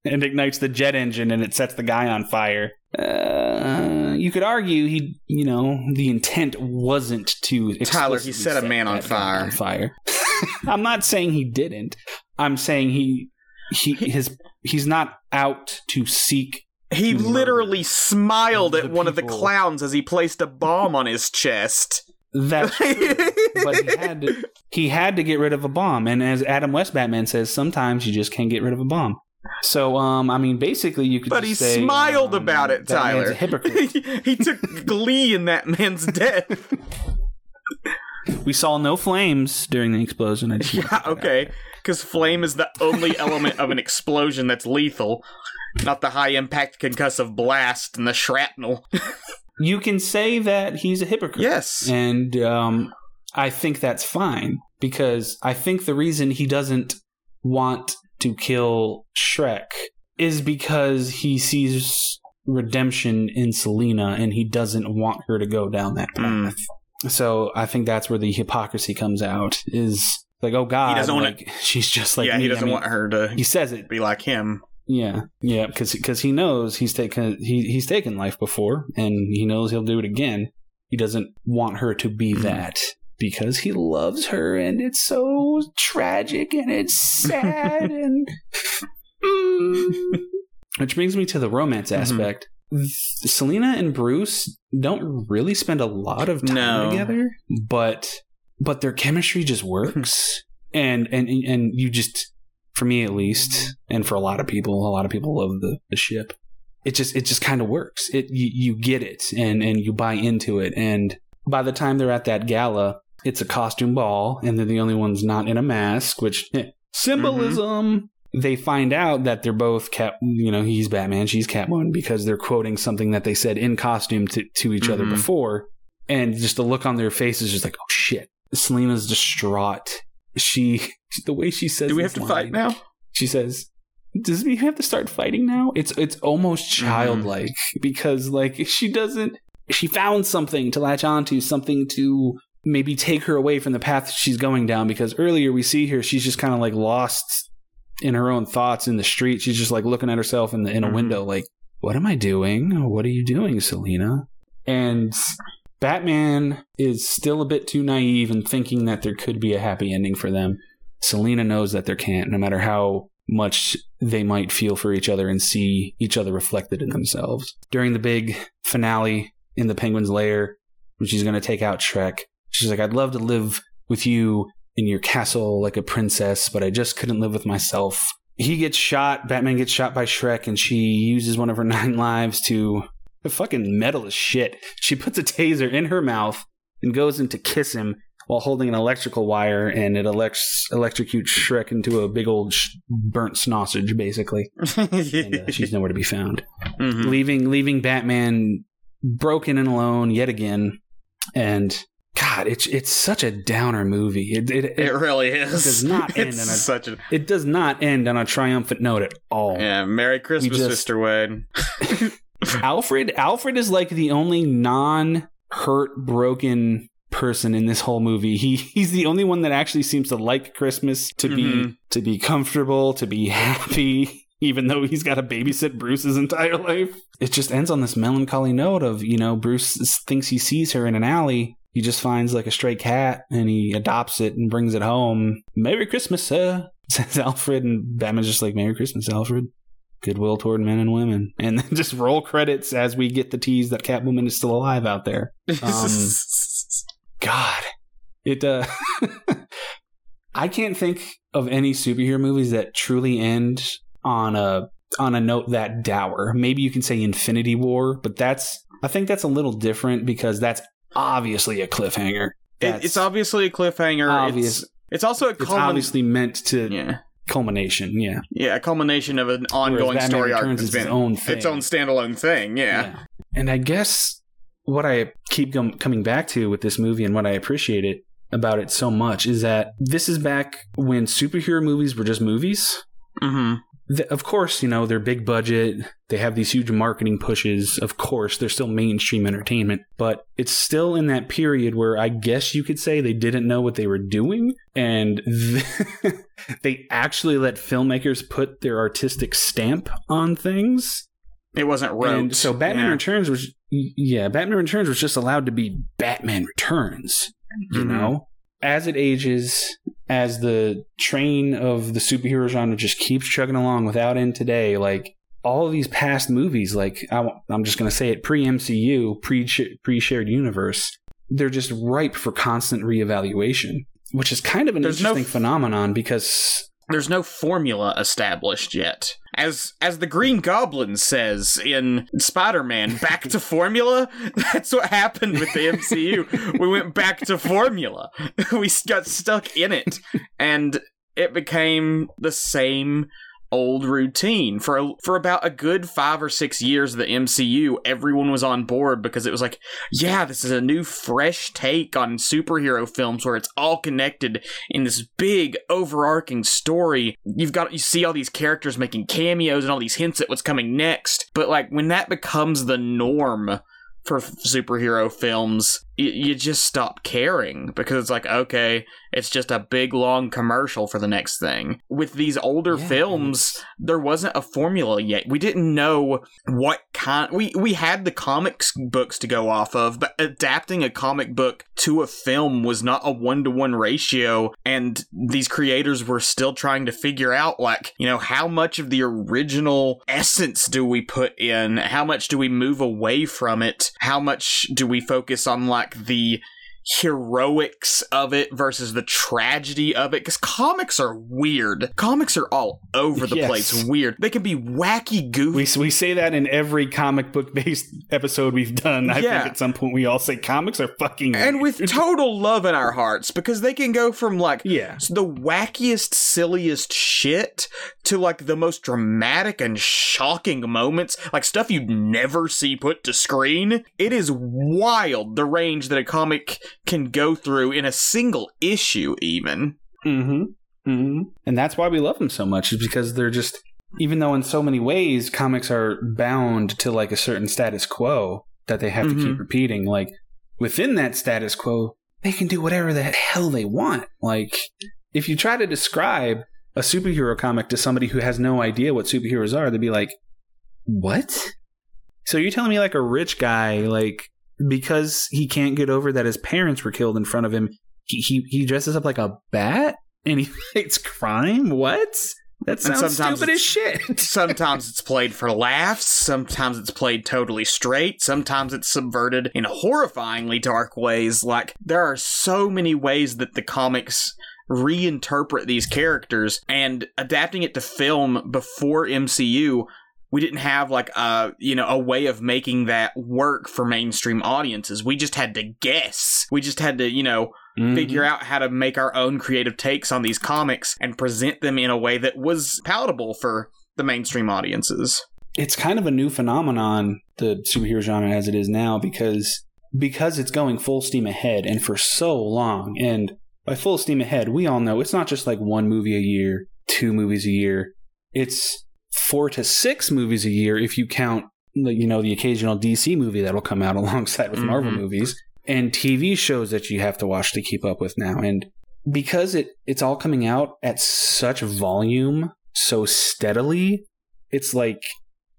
and ignites the jet engine and it sets the guy on fire. Uh, you could argue he, you know, the intent wasn't to... Tyler, he set a man on fire. On fire. I'm not saying he didn't. I'm saying he, he his he's not out to seek... He to literally smiled at one people. Of the clowns as he placed a bomb on his chest. That's true, but he had, to, he had to get rid of a bomb. And as Adam West Batman says, sometimes you just can't get rid of a bomb. So, um, I mean, basically you could but just say... But he smiled um, about it, Tyler. That man's a hypocrite. He took glee in that man's death. We saw no flames during the explosion. I just yeah, okay, because flame is the only element of an explosion that's lethal, not the high-impact concussive blast and the shrapnel. You can say that he's a hypocrite. Yes. And um, I think that's fine, because I think the reason he doesn't want to kill Schreck is because he sees redemption in Selina and he doesn't want her to go down that path. Mm. So I think that's where the hypocrisy comes out, is like, oh, God, he doesn't like, want to, she's just like yeah, me. He doesn't I mean, want her to he says it. Be like him. Yeah, yeah, because because he knows he's taken he he's taken life before, and he knows he'll do it again. He doesn't want her to be that, because he loves her, and it's so tragic and it's sad, and mm. which brings me to the romance aspect. Mm-hmm. Selina and Bruce don't really spend a lot of time no. together, but but their chemistry just works. and and and you just, for me at least, and for a lot of people, a lot of people love the, the ship. It just it just kind of works. It you, you get it and, and you buy into it. And by the time they're at that gala, it's a costume ball, and they're the only ones not in a mask, which symbolism. Mm-hmm. They find out that they're both Cat, you know, he's Batman, she's Catwoman, because they're quoting something that they said in costume to, to each mm-hmm. other before. And just the look on their face is just like, oh shit. Selina's distraught. She, the way she says, do we have to line, fight now? She says, does we have to start fighting now? It's, it's almost childlike mm-hmm. because like she doesn't, she found something to latch onto, something to maybe take her away from the path she's going down. Because earlier we see her, she's just kind of like lost in her own thoughts in the street. She's just like looking at herself in the in a mm-hmm. window like, what am I doing? What are you doing, Selina? And Batman is still a bit too naive in thinking that there could be a happy ending for them. Selina knows that there can't, no matter how much they might feel for each other and see each other reflected in themselves. During the big finale in the Penguin's lair, when she's going to take out Schreck, she's like, I'd love to live with you in your castle like a princess, but I just couldn't live with myself. He gets shot, Batman gets shot by Schreck, and she uses one of her nine lives to fucking metal as shit. She puts a taser in her mouth and goes in to kiss him while holding an electrical wire, and it elects, electrocutes Schreck into a big old sh- burnt sausage, basically. And uh, she's nowhere to be found. Mm-hmm. Leaving, leaving Batman broken and alone yet again, and... God, it's it's such a downer movie. It it, it, it really is. It does not end it's on a, such a it does not end on a triumphant note at all. Yeah, Merry Christmas, just, Mister Wayne. Alfred Alfred is like the only non-hurt, broken person in this whole movie. He he's the only one that actually seems to like Christmas, to mm-hmm. be to be comfortable, to be happy. Even though he's got to babysit Bruce's entire life, it just ends on this melancholy note of, you know, Bruce thinks he sees her in an alley. He just finds like a stray cat and he adopts it and brings it home. Merry Christmas, sir, says Alfred. And Batman's just like, Merry Christmas, Alfred. Goodwill toward men and women. And then just roll credits as we get the tease that Catwoman is still alive out there. Um, God. It, uh, I can't think of any superhero movies that truly end on a, on a note that dour. Maybe you can say Infinity War, but that's, I think that's a little different because that's obviously a cliffhanger. It, it's obviously a cliffhanger. Obvious. It's, it's also a culmin- it's obviously meant to yeah. culmination. Yeah, yeah, a culmination of an ongoing story arc. It's its own thing. Its own standalone thing. Yeah. yeah. And I guess what I keep com- coming back to with this movie and what I appreciate it about it so much is that this is back when superhero movies were just movies. Mm-hmm. The, of course, you know, they're big budget. They have these huge marketing pushes. Of course, they're still mainstream entertainment, but it's still in that period where I guess you could say they didn't know what they were doing. And th- they actually let filmmakers put their artistic stamp on things. It wasn't rote. And so Batman yeah. Returns was, yeah, Batman Returns was just allowed to be Batman Returns, you mm-hmm. know? As it ages, as the train of the superhero genre just keeps chugging along without end today, like all of these past movies, like I, I'm just going to say it, pre-M C U, pre-shared universe, they're just ripe for constant reevaluation, which is kind of an there's interesting no f- phenomenon because... There's no formula established yet. As as the Green Goblin says in Spider-Man, back to formula? That's what happened with the M C U. We went back to formula. We got stuck in it. And it became the same old routine. For a, for about a good five or six years of the M C U, everyone was on board because it was like, yeah, this is a new fresh take on superhero films where it's all connected in this big overarching story. You've got, you see all these characters making cameos and all these hints at what's coming next. But like when that becomes the norm for f- superhero films, you, you just stop caring because it's like, okay, it's just a big long commercial for the next thing. With these older yeah, films, there wasn't a formula yet. We didn't know what kind. We we had the comics books to go off of, but adapting a comic book to a film was not a one-to-one ratio, and these creators were still trying to figure out, like, you know, how much of the original essence do we put in? How much do we move away from it? How much do we focus on, like, the heroics of it versus the tragedy of it? Because comics are weird. Comics are all over the yes. place weird. They can be wacky, goofy. We, we say that in every comic book based episode we've done. I yeah. think at some point we all say comics are fucking weird. And with total love in our hearts, because they can go from like yeah. the wackiest, silliest shit to like the most dramatic and shocking moments, like stuff you'd never see put to screen. It is wild the range that a comic can go through in a single issue, even. Mm-hmm. Mm-hmm. And that's why we love them so much, is because they're just, even though in so many ways comics are bound to like a certain status quo that they have mm-hmm. to keep repeating, like within that status quo, they can do whatever the hell they want. Like, if you try to describe a superhero comic to somebody who has no idea what superheroes are, they'd be like, what? So you're telling me like a rich guy, like, because he can't get over that his parents were killed in front of him, he he, he dresses up like a bat and he fights crime? What? That sounds stupid as shit. Sometimes it's played for laughs. Sometimes it's played totally straight. Sometimes it's subverted in horrifyingly dark ways. Like, there are so many ways that the comics reinterpret these characters, and adapting it to film before M C U, we didn't have like a, you know, a way of making that work for mainstream audiences. We just had to guess. We just had to, you know, mm-hmm. figure out how to make our own creative takes on these comics and present them in a way that was palatable for the mainstream audiences. It's kind of a new phenomenon, the superhero genre as it is now, because because it's going full steam ahead, and for so long. And by full steam ahead, we all know it's not just like one movie a year, two movies a year. It's four to six movies a year if you count, you know, the occasional D C movie that'll come out alongside with mm-hmm. Marvel movies, and T V shows that you have to watch to keep up with now. And because it it's all coming out at such volume so steadily, it's like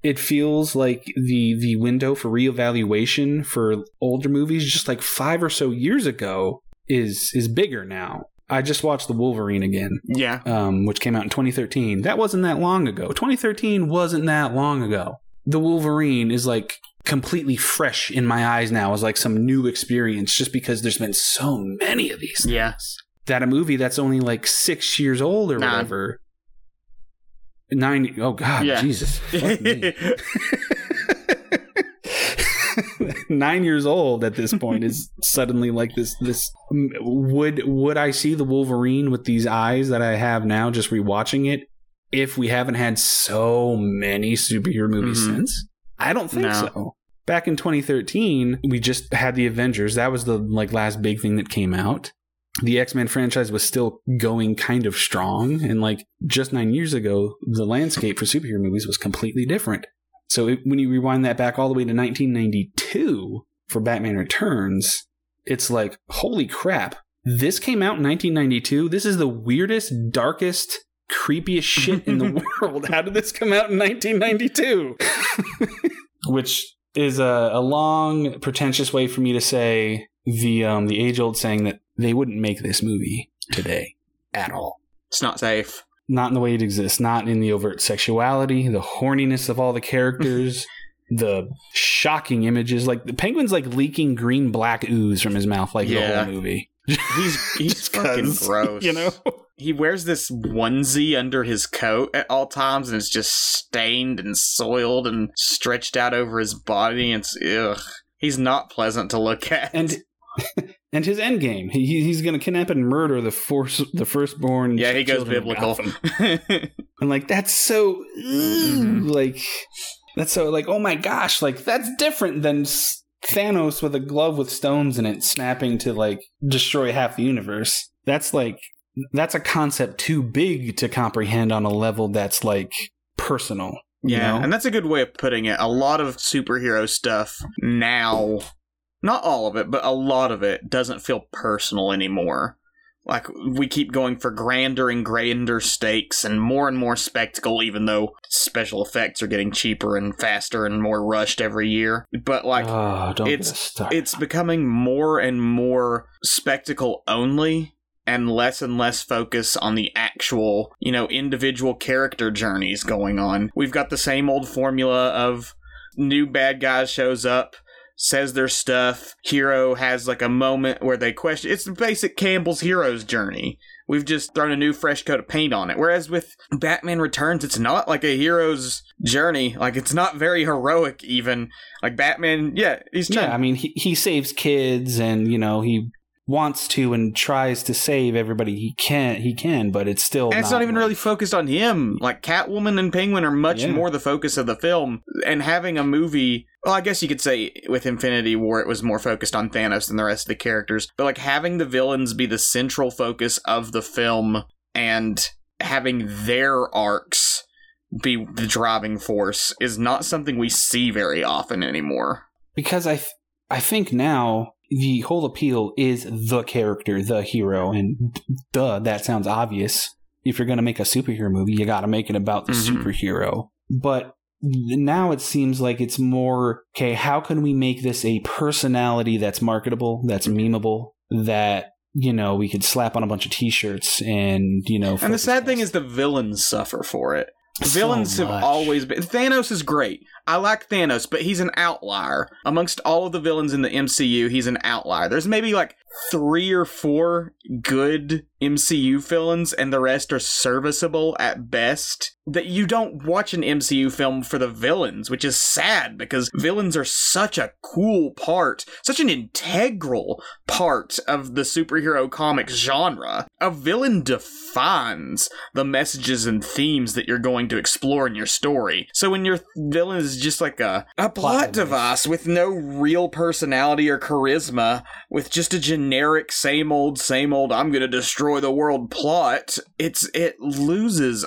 it feels like the the window for reevaluation for older movies just like five or so years ago is is bigger now. I just watched The Wolverine again. Yeah. Um, which came out in twenty thirteen. That wasn't that long ago. twenty thirteen wasn't that long ago. The Wolverine is like completely fresh in my eyes now as like some new experience, just because there's been so many of these things. Yes. That a movie that's only like six years old or Nine. whatever. Nine. Oh, God. Yeah. Jesus. Fuck me. Nine years old at this point is suddenly like this. This would would I see the Wolverine with these eyes that I have now, just rewatching it, if we haven't had so many superhero movies mm-hmm. since? I don't think no. so. Back in twenty thirteen, we just had the Avengers. That was the like last big thing that came out. The X-Men franchise was still going kind of strong, and like just nine years ago, the landscape for superhero movies was completely different. So it, when you rewind that back all the way to nineteen ninety-two for Batman Returns, it's like, holy crap, this came out in nineteen ninety-two. This is the weirdest, darkest, creepiest shit in the world. How did this come out in nineteen ninety-two? Which is a, a long, pretentious way for me to say the um, the age-old saying that they wouldn't make this movie today at all. It's not safe. Not in the way it exists, not in the overt sexuality, the horniness of all the characters, the shocking images. Like, the Penguin's like leaking green black ooze from his mouth, like yeah. the whole movie. He's, he's fucking gross. You know? He wears this onesie under his coat at all times, and it's just stained and soiled and stretched out over his body. It's ugh. He's not pleasant to look at. And And his end game, he, he's going to kidnap and murder the force, the firstborn. Yeah, he goes biblical. And like, that's so mm-hmm. like, that's so like, oh my gosh, like that's different than Thanos with a glove with stones in it, snapping to like destroy half the universe. That's like, that's a concept too big to comprehend on a level that's like personal. Yeah. You know? And that's a good way of putting it. A lot of superhero stuff now. not all of it, but a lot of it doesn't feel personal anymore. Like, we keep going for grander and grander stakes and more and more spectacle, even though special effects are getting cheaper and faster and more rushed every year. But, like, oh, it's it's becoming more and more spectacle only and less and less focus on the actual, you know, individual character journeys going on. We've got the same old formula of new bad guys shows up, says their stuff, hero has like a moment where they question. It's the basic Campbell's hero's journey. We've just thrown a new fresh coat of paint on it. Whereas with Batman Returns, it's not like a hero's journey. Like, it's not very heroic even. Like, Batman, yeah, he's trying. Yeah, I mean, he, he saves kids and, you know, he wants to and tries to save everybody he can, he can, but it's still and it's not, not even like, really focused on him. Like, Catwoman and Penguin are much yeah. more the focus of the film, and having a movie, well, I guess you could say with Infinity War it was more focused on Thanos than the rest of the characters, but like having the villains be the central focus of the film and having their arcs be the driving force is not something we see very often anymore. Because I th- I think now the whole appeal is the character, the hero, and duh, that sounds obvious. If you're going to make a superhero movie, you got to make it about the mm-hmm. superhero. But now it seems like it's more, okay, how can we make this a personality that's marketable, that's memeable, that, you know, we could slap on a bunch of t-shirts and, you know. And the sad thing is the villains suffer for it. Villains so have always been. Thanos is great. I like Thanos, but he's an outlier. Amongst all of the villains in the M C U, he's an outlier. There's maybe like three or four good M C U villains, and the rest are serviceable at best. That you don't watch an M C U film for the villains, which is sad because villains are such a cool part, such an integral part of the superhero comic genre. A villain defines the messages and themes that you're going to explore in your story. So when your villain is just like a, a plot device with no real personality or charisma, with just a generic same old, same old, I'm gonna destroy the world plot, it's it loses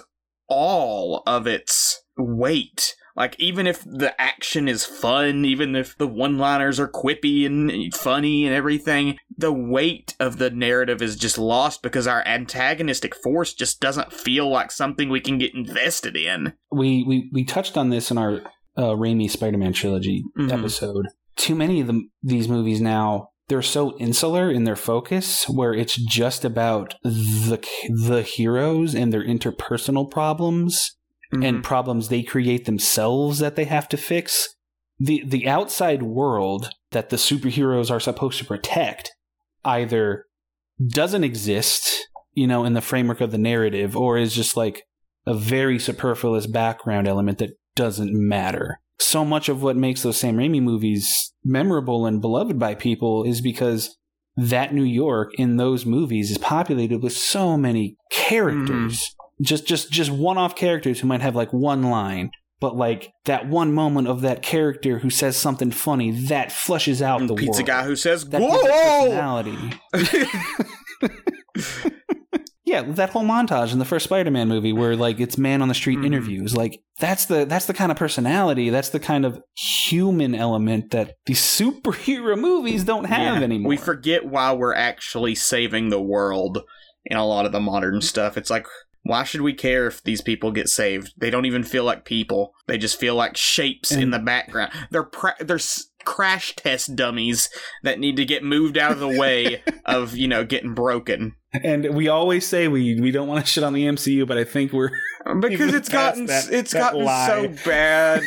all of its weight. Like, even if the action is fun, even if the one-liners are quippy and funny and everything, the weight of the narrative is just lost because our antagonistic force just doesn't feel like something we can get invested in. We we, we touched on this in our uh, Raimi Spider-Man trilogy mm-hmm. episode. Too many of the, these movies now, they're so insular in their focus where it's just about the the heroes and their interpersonal problems mm-hmm. and problems they create themselves that they have to fix. The the outside world that the superheroes are supposed to protect either doesn't exist, you know, in the framework of the narrative, or is just like a very superfluous background element that doesn't matter. So much of what makes those Sam Raimi movies memorable and beloved by people is because that New York in those movies is populated with so many characters, mm. just just just one-off characters who might have like one line, but like that one moment of that character who says something funny that flushes out and the pizza world. Guy who says that whoa. Yeah, that whole montage in the first Spider-Man movie where, like, it's man on the street mm. interviews. Like, that's the that's the kind of personality, that's the kind of human element that these superhero movies don't have yeah. anymore. We forget why we're actually saving the world in a lot of the modern stuff. It's like, why should we care if these people get saved? They don't even feel like people. They just feel like shapes and- in the background. They're pra- they're s- crash test dummies that need to get moved out of the way of, you know, getting broken. And we always say we we don't want to shit on the M C U, but I think we're because it's gotten that, it's that gotten lie. so bad.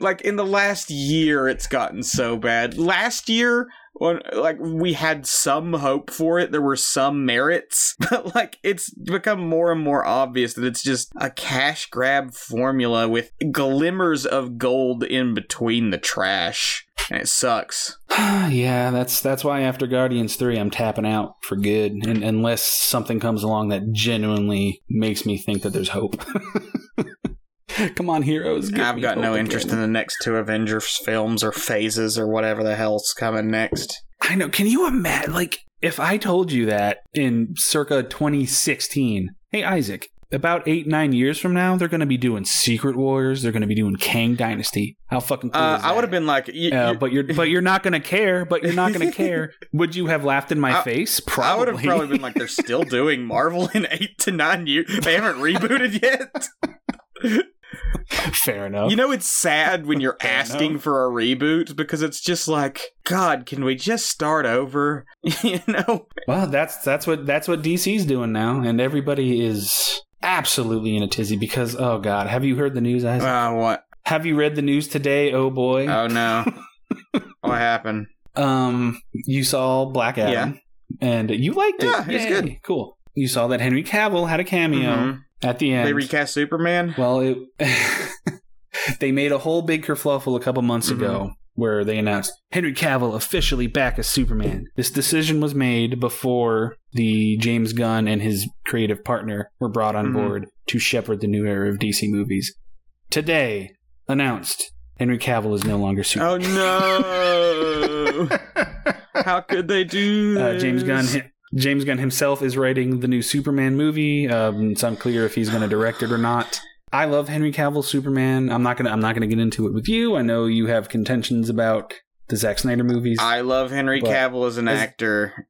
Like, in the last year, it's gotten so bad. Last year, like, we had some hope for it. There were some merits, but like it's become more and more obvious that it's just a cash grab formula with glimmers of gold in between the trash, and it sucks. Yeah, that's that's why after Guardians three, I'm tapping out for good, and, unless something comes along that genuinely makes me think that there's hope. Come on, heroes. I've got no interest again. in the next two Avengers films or phases or whatever the hell's coming next. I know. Can you imagine? Like, if I told you that in circa twenty sixteen, hey, Isaac, about eight, nine years from now, they're going to be doing Secret Warriors. They're going to be doing Kang Dynasty. How fucking cool uh, is that? I would have been like... You, uh, you're, but you're but you're not going to care. But you're not going to care. Would you have laughed in my I, face? Probably. I would have probably been like, they're still doing Marvel in eight to nine years. They haven't rebooted yet. Fair enough. You know, it's sad when you're asking enough. for a reboot, because it's just like, God, can we just start over? You know? Well, that's that's what that's what D C's doing now, and everybody is absolutely in a tizzy because, oh God, have you heard the news, Isaac? Uh, what? Have you read the news today? Oh boy. Oh no. What happened? Um, you saw Black Adam, yeah. and you liked it. Yeah, it's Yay. good. Cool. You saw that Henry Cavill had a cameo. Mm-hmm. At the end. They recast Superman? Well, it, they made a whole big kerfluffle a couple months mm-hmm. ago where they announced Henry Cavill officially back as Superman. This decision was made before the James Gunn and his creative partner were brought on mm-hmm. board to shepherd the new era of D C movies. Today, announced Henry Cavill is no longer Superman. Oh, no! How could they do this? Uh, James Gunn... Hit- James Gunn himself is writing the new Superman movie. Um, it's unclear if he's going to direct it or not. I love Henry Cavill's Superman. I'm not going to. I'm not going to get into it with you. I know you have contentions about the Zack Snyder movies. I love Henry Cavill as an as, actor.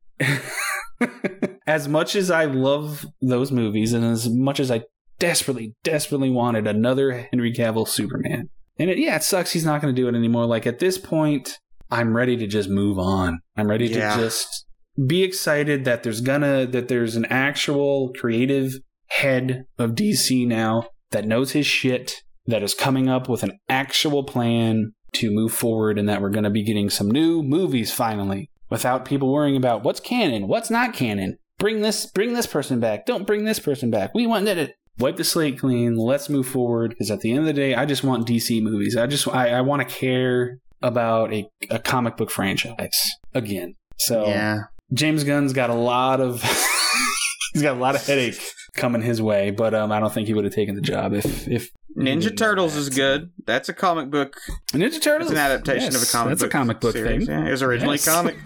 As much as I love those movies, and as much as I desperately, desperately wanted another Henry Cavill Superman, and it, yeah, it sucks he's not going to do it anymore. Like at this point, I'm ready to just move on. I'm ready yeah. to just. Be excited that there's gonna that there's an actual creative head of D C now that knows his shit, that is coming up with an actual plan to move forward, and that we're gonna be getting some new movies finally without people worrying about what's canon, what's not canon. Bring this, bring this person back. Don't bring this person back. We want that. Wipe the slate clean. Let's move forward, because at the end of the day, I just want D C movies. I just I, I want to care about a, a comic book franchise again. So yeah. James Gunn's got a lot of he's got a lot of headache coming his way, but um, I don't think he would have taken the job if if Ninja Turtles that. is good. That's a comic book. Ninja Turtles, it's an adaptation yes, of a comic. That's book a comic book series. thing. Yeah, it was originally yes. comic.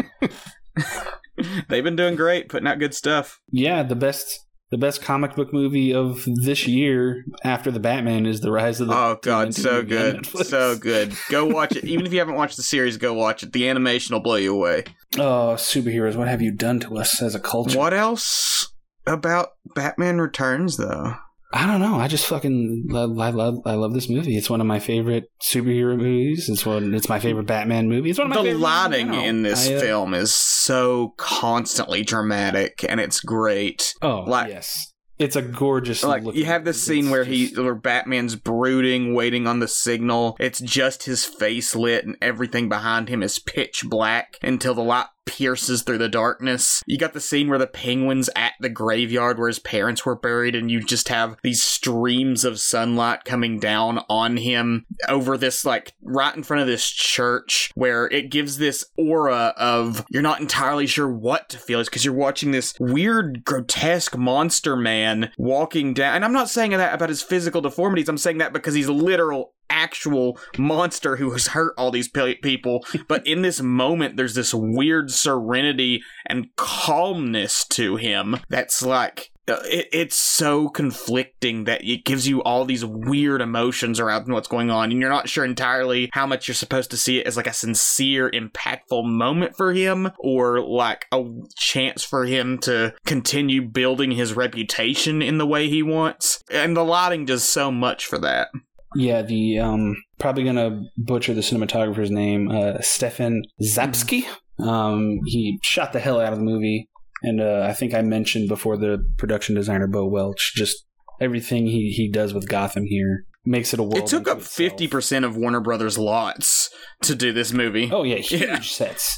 They've been doing great, putting out good stuff. Yeah, the best the best comic book movie of this year after the Batman is The Rise of the. Oh God, so good, so good. Go watch it. Even if you haven't watched the series, go watch it. The animation will blow you away. Oh, superheroes, what have you done to us as a culture? What else about Batman Returns, though? I don't know. I just fucking love, I love, I love this movie. It's one of my favorite superhero movies. It's one. It's my favorite Batman movie. It's one of my the favorite lighting movies in this I, uh, film is so constantly dramatic, and it's great. Oh, like, yes, it's a gorgeous. Like you have this scene it's where he, where Batman's brooding, waiting on the signal. It's just his face lit, and everything behind him is pitch black until the light pierces through the darkness. You got the scene where the Penguin's at the graveyard where his parents were buried, and you just have these streams of sunlight coming down on him over this, like, right in front of this church, where it gives this aura of you're not entirely sure what to feel. It's because you're watching this weird, grotesque monster man walking down. And I'm not saying that about his physical deformities. I'm saying that because he's literal actual monster who has hurt all these pe- people, but in this moment there's this weird serenity and calmness to him that's like uh, it, it's so conflicting that it gives you all these weird emotions around what's going on, and you're not sure entirely how much you're supposed to see it as like a sincere, impactful moment for him, or like a chance for him to continue building his reputation in the way he wants. And the lighting does so much for that. Yeah, the, um, probably gonna butcher the cinematographer's name, uh, Stefan Zapsky. Um, he shot the hell out of the movie. And, uh, I think I mentioned before the production designer, Bo Welch, just everything he, he does with Gotham here makes it a world. It took up itself. fifty percent of Warner Brothers lots to do this movie. Oh yeah, huge yeah. sets.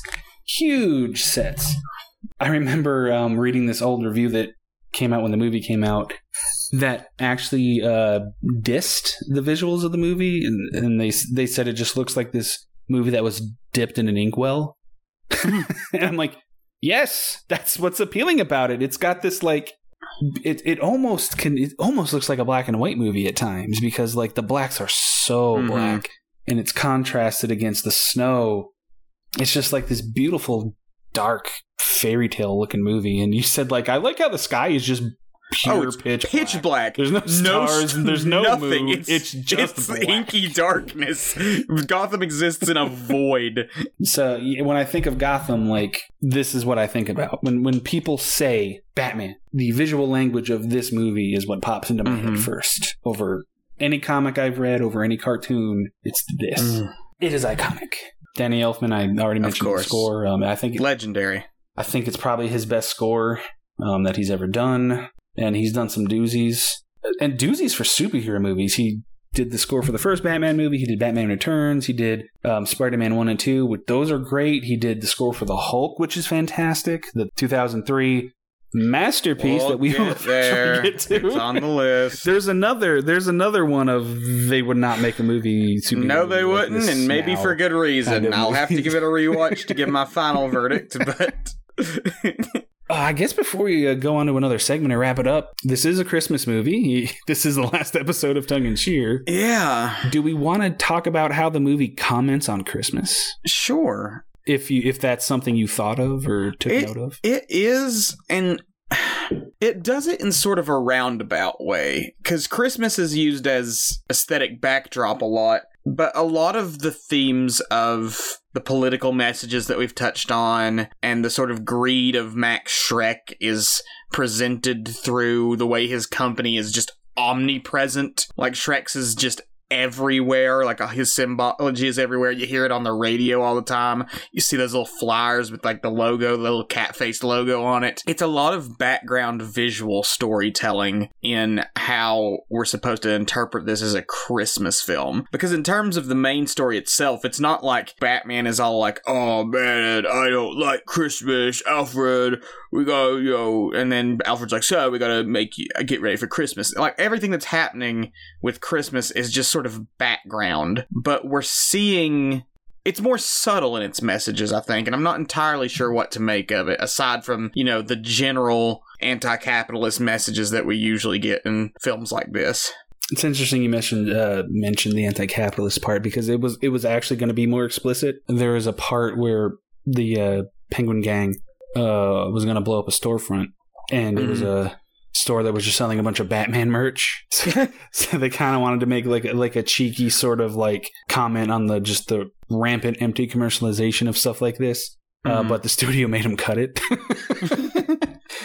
Huge sets. I remember, um, reading this old review that came out when the movie came out that actually uh, dissed the visuals of the movie, and, and they they said it just looks like this movie that was dipped in an inkwell. And I'm like, yes, that's what's appealing about it. It's got this like it it almost can it almost looks like a black and white movie at times, because like the blacks are so mm-hmm. black, and it's contrasted against the snow. It's just like this beautiful dark fairy tale looking movie. And you said like, I like how the sky is just pure oh, it's pitch pitch black. black. There's no stars. No, there's no nothing. Moon. It's, it's just it's black. Inky darkness. Gotham exists in a void. So when I think of Gotham, like, this is what I think about when when people say Batman. The visual language of this movie is what pops into my mm-hmm. head first over any comic I've read, over any cartoon. It's this. Mm. It is iconic. Danny Elfman, I already mentioned the score. Um, I think legendary. I think it's probably his best score um, that he's ever done, and he's done some doozies and doozies for superhero movies. He did the score for the first Batman movie. He did Batman Returns. He did um, Spider-Man one and two, which those are great. He did the score for the Hulk, which is fantastic. The two thousand three masterpiece we'll that we will eventually get to. It's on the list. There's another. There's another one of they would not make a movie. No, they like wouldn't, and maybe now, for good reason. Kind of I'll have to give it a rewatch to give my final verdict. But uh, I guess before we uh, go on to another segment and wrap it up, this is a Christmas movie. This is the last episode of Tongue and Cheer. Yeah. Do we want to talk about how the movie comments on Christmas? Sure. If you if that's something you thought of or took it, note of. It is, and it does it in sort of a roundabout way, because Christmas is used as aesthetic backdrop a lot, but a lot of the themes of the political messages that we've touched on and the sort of greed of Max Schreck is presented through the way his company is just omnipresent. Like, Schreck's is just everywhere, like his symbology is everywhere. You hear it on the radio all the time. You see those little flyers with like the logo, the little cat-faced logo on it. It's a lot of background visual storytelling in how we're supposed to interpret this as a Christmas film. Because in terms of the main story itself, it's not like Batman is all like, "Oh man, I don't like Christmas, Alfred. We go, you know," and then Alfred's like, "So we gotta make you get ready for Christmas." Like, everything that's happening with Christmas is just sort of background, but we're seeing it's more subtle in its messages, I think, and I'm not entirely sure what to make of it, aside from, you know, the general anti-capitalist messages that we usually get in films like this. It's interesting you mentioned uh, mentioned the anti-capitalist part, because it was it was actually going to be more explicit. There is a part where the uh, Penguin gang uh, was going to blow up a storefront, and mm-hmm. it was a store that was just selling a bunch of Batman merch, so, so they kind of wanted to make like like a cheeky sort of like comment on the just the rampant empty commercialization of stuff like this. Mm. Uh, but the studio made them cut it.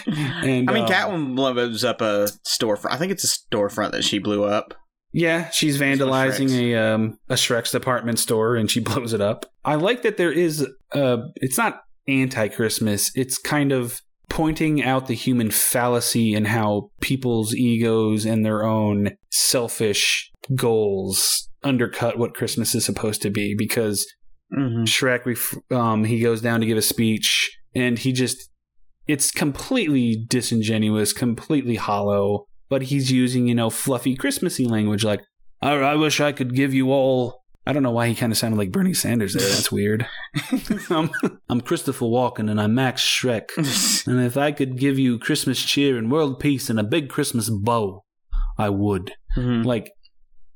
And I mean, um, Catwoman blows up a storefront. I think it's a storefront that she blew up. Yeah, she's vandalizing a um a Shrek's department store, and she blows it up. I like that there is uh, it's not anti-Christmas. It's kind of pointing out the human fallacy and how people's egos and their own selfish goals undercut what Christmas is supposed to be. Because mm-hmm. Schreck, um, he goes down to give a speech, and he just, it's completely disingenuous, completely hollow, but he's using, you know, fluffy Christmassy language like, I, I wish I could give you all. I don't know why he kind of sounded like Bernie Sanders there. That's weird. um, I'm Christopher Walken, and I'm Max Schreck. And if I could give you Christmas cheer and world peace and a big Christmas bow, I would. Mm-hmm. Like,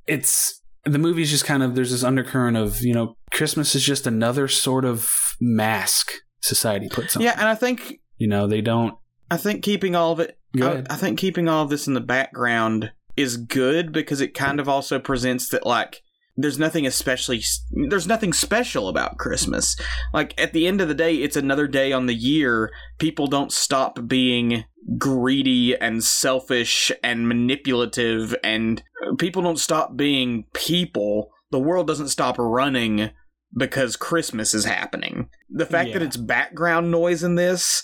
it's... The movie's just kind of... There's this undercurrent of, you know, Christmas is just another sort of mask society puts on. Yeah, and I think... You know, they don't... I think keeping all of it... I, I think keeping all of this in the background is good, because it kind of also presents that, like... There's nothing especially, there's nothing special about Christmas. Like, at the end of the day, it's another day on the year. People don't stop being greedy and selfish and manipulative, and people don't stop being people. The world doesn't stop running because Christmas is happening. The fact yeah. that it's background noise in this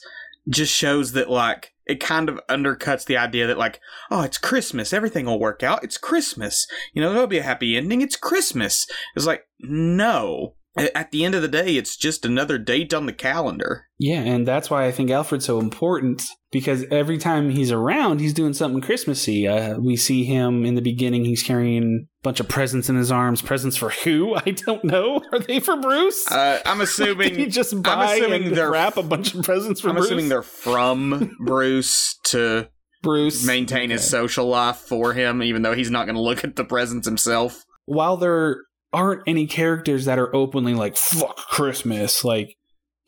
just shows that, like, it kind of undercuts the idea that, like, oh, it's Christmas, everything will work out, it's Christmas, you know, there'll be a happy ending, it's Christmas. It's like, no. At the end of the day, it's just another date on the calendar. Yeah, and that's why I think Alfred's so important, because every time he's around, he's doing something Christmassy. Uh, we see him in the beginning, he's carrying a bunch of presents in his arms. Presents for who? I don't know. Are they for Bruce? Uh, I'm assuming... Did he just buy and wrap a bunch of presents for I'm Bruce? I'm assuming they're from Bruce to... Bruce. Maintain okay. his social life for him, even though he's not going to look at the presents himself. While they're... aren't any characters that are openly like, fuck Christmas. Like,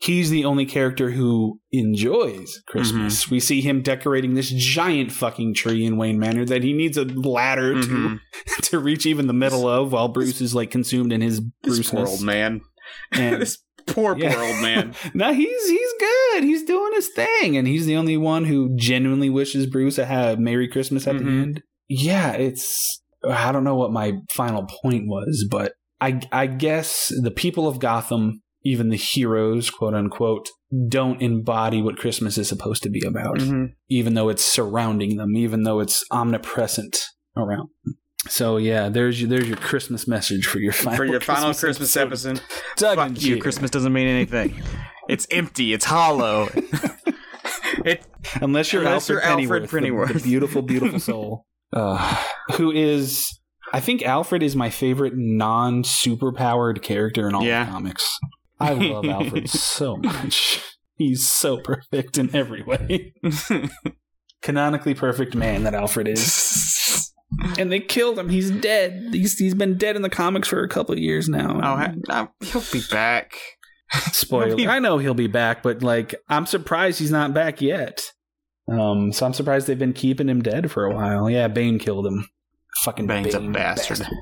he's the only character who enjoys Christmas. Mm-hmm. We see him decorating this giant fucking tree in Wayne Manor that he needs a ladder mm-hmm. to to reach even the middle of, while Bruce this, is like consumed in his Bruce poor old man. And this poor yeah. poor old man. No, he's he's good. He's doing his thing, and he's the only one who genuinely wishes Bruce a have Merry Christmas at mm-hmm. the end. Yeah, it's I don't know what my final point was, but I I guess the people of Gotham, even the heroes, quote unquote, don't embody what Christmas is supposed to be about, mm-hmm. even though it's surrounding them, even though it's omnipresent around them. So yeah, there's your, there's your Christmas message for your final for your Christmas final Christmas episode. episode. Doug Fuck and you, G. Christmas doesn't mean anything. It's empty. It's hollow. it, unless you're unless Alfred, you're Alfred Pennyworth, Pennyworth. The, the beautiful, beautiful soul, uh, who is. I think Alfred is my favorite non-superpowered character in all yeah. the comics. I love Alfred so much. He's so perfect in every way. Canonically perfect man that Alfred is. And they killed him. He's dead. He's, he's been dead in the comics for a couple of years now. Oh, I, I, he'll be back. Spoiler. Be- I know he'll be back, but like, I'm surprised he's not back yet. Um, so I'm surprised they've been keeping him dead for a while. Yeah, Bane killed him. Fucking Bane's Bane a bastard. bastard.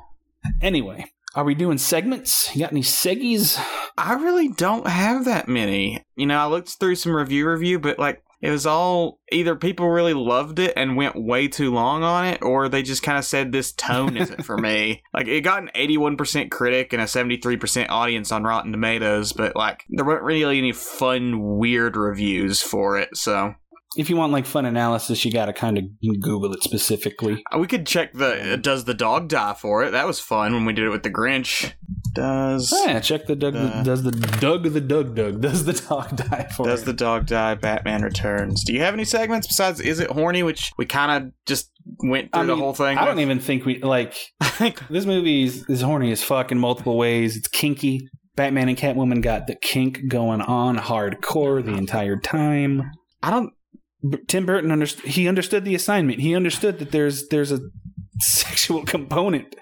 Anyway, are we doing segments? You got any seggies? I really don't have that many. You know, I looked through some review review, but like it was all either people really loved it and went way too long on it, or they just kind of said this tone isn't for me. Like it got an eighty-one percent critic and a seventy-three percent audience on Rotten Tomatoes, but like there weren't really any fun, weird reviews for it, so. If you want, like, fun analysis, you got to kind of Google it specifically. We could check the uh, Does the Dog Die for it? That was fun when we did it with the Grinch. Does... Oh, yeah, check the Doug... The, the, does the Doug the Doug Doug. Does the Dog Die for does it? Does the Dog Die? Batman Returns. Do you have any segments besides Is It Horny, which we kind of just went through I mean, the whole thing? I with? don't even think we, like... I think this movie is, is horny as fuck in multiple ways. It's kinky. Batman and Catwoman got the kink going on hardcore the entire time. I don't... Tim Burton underst- he understood the assignment. He understood that there's there's a sexual component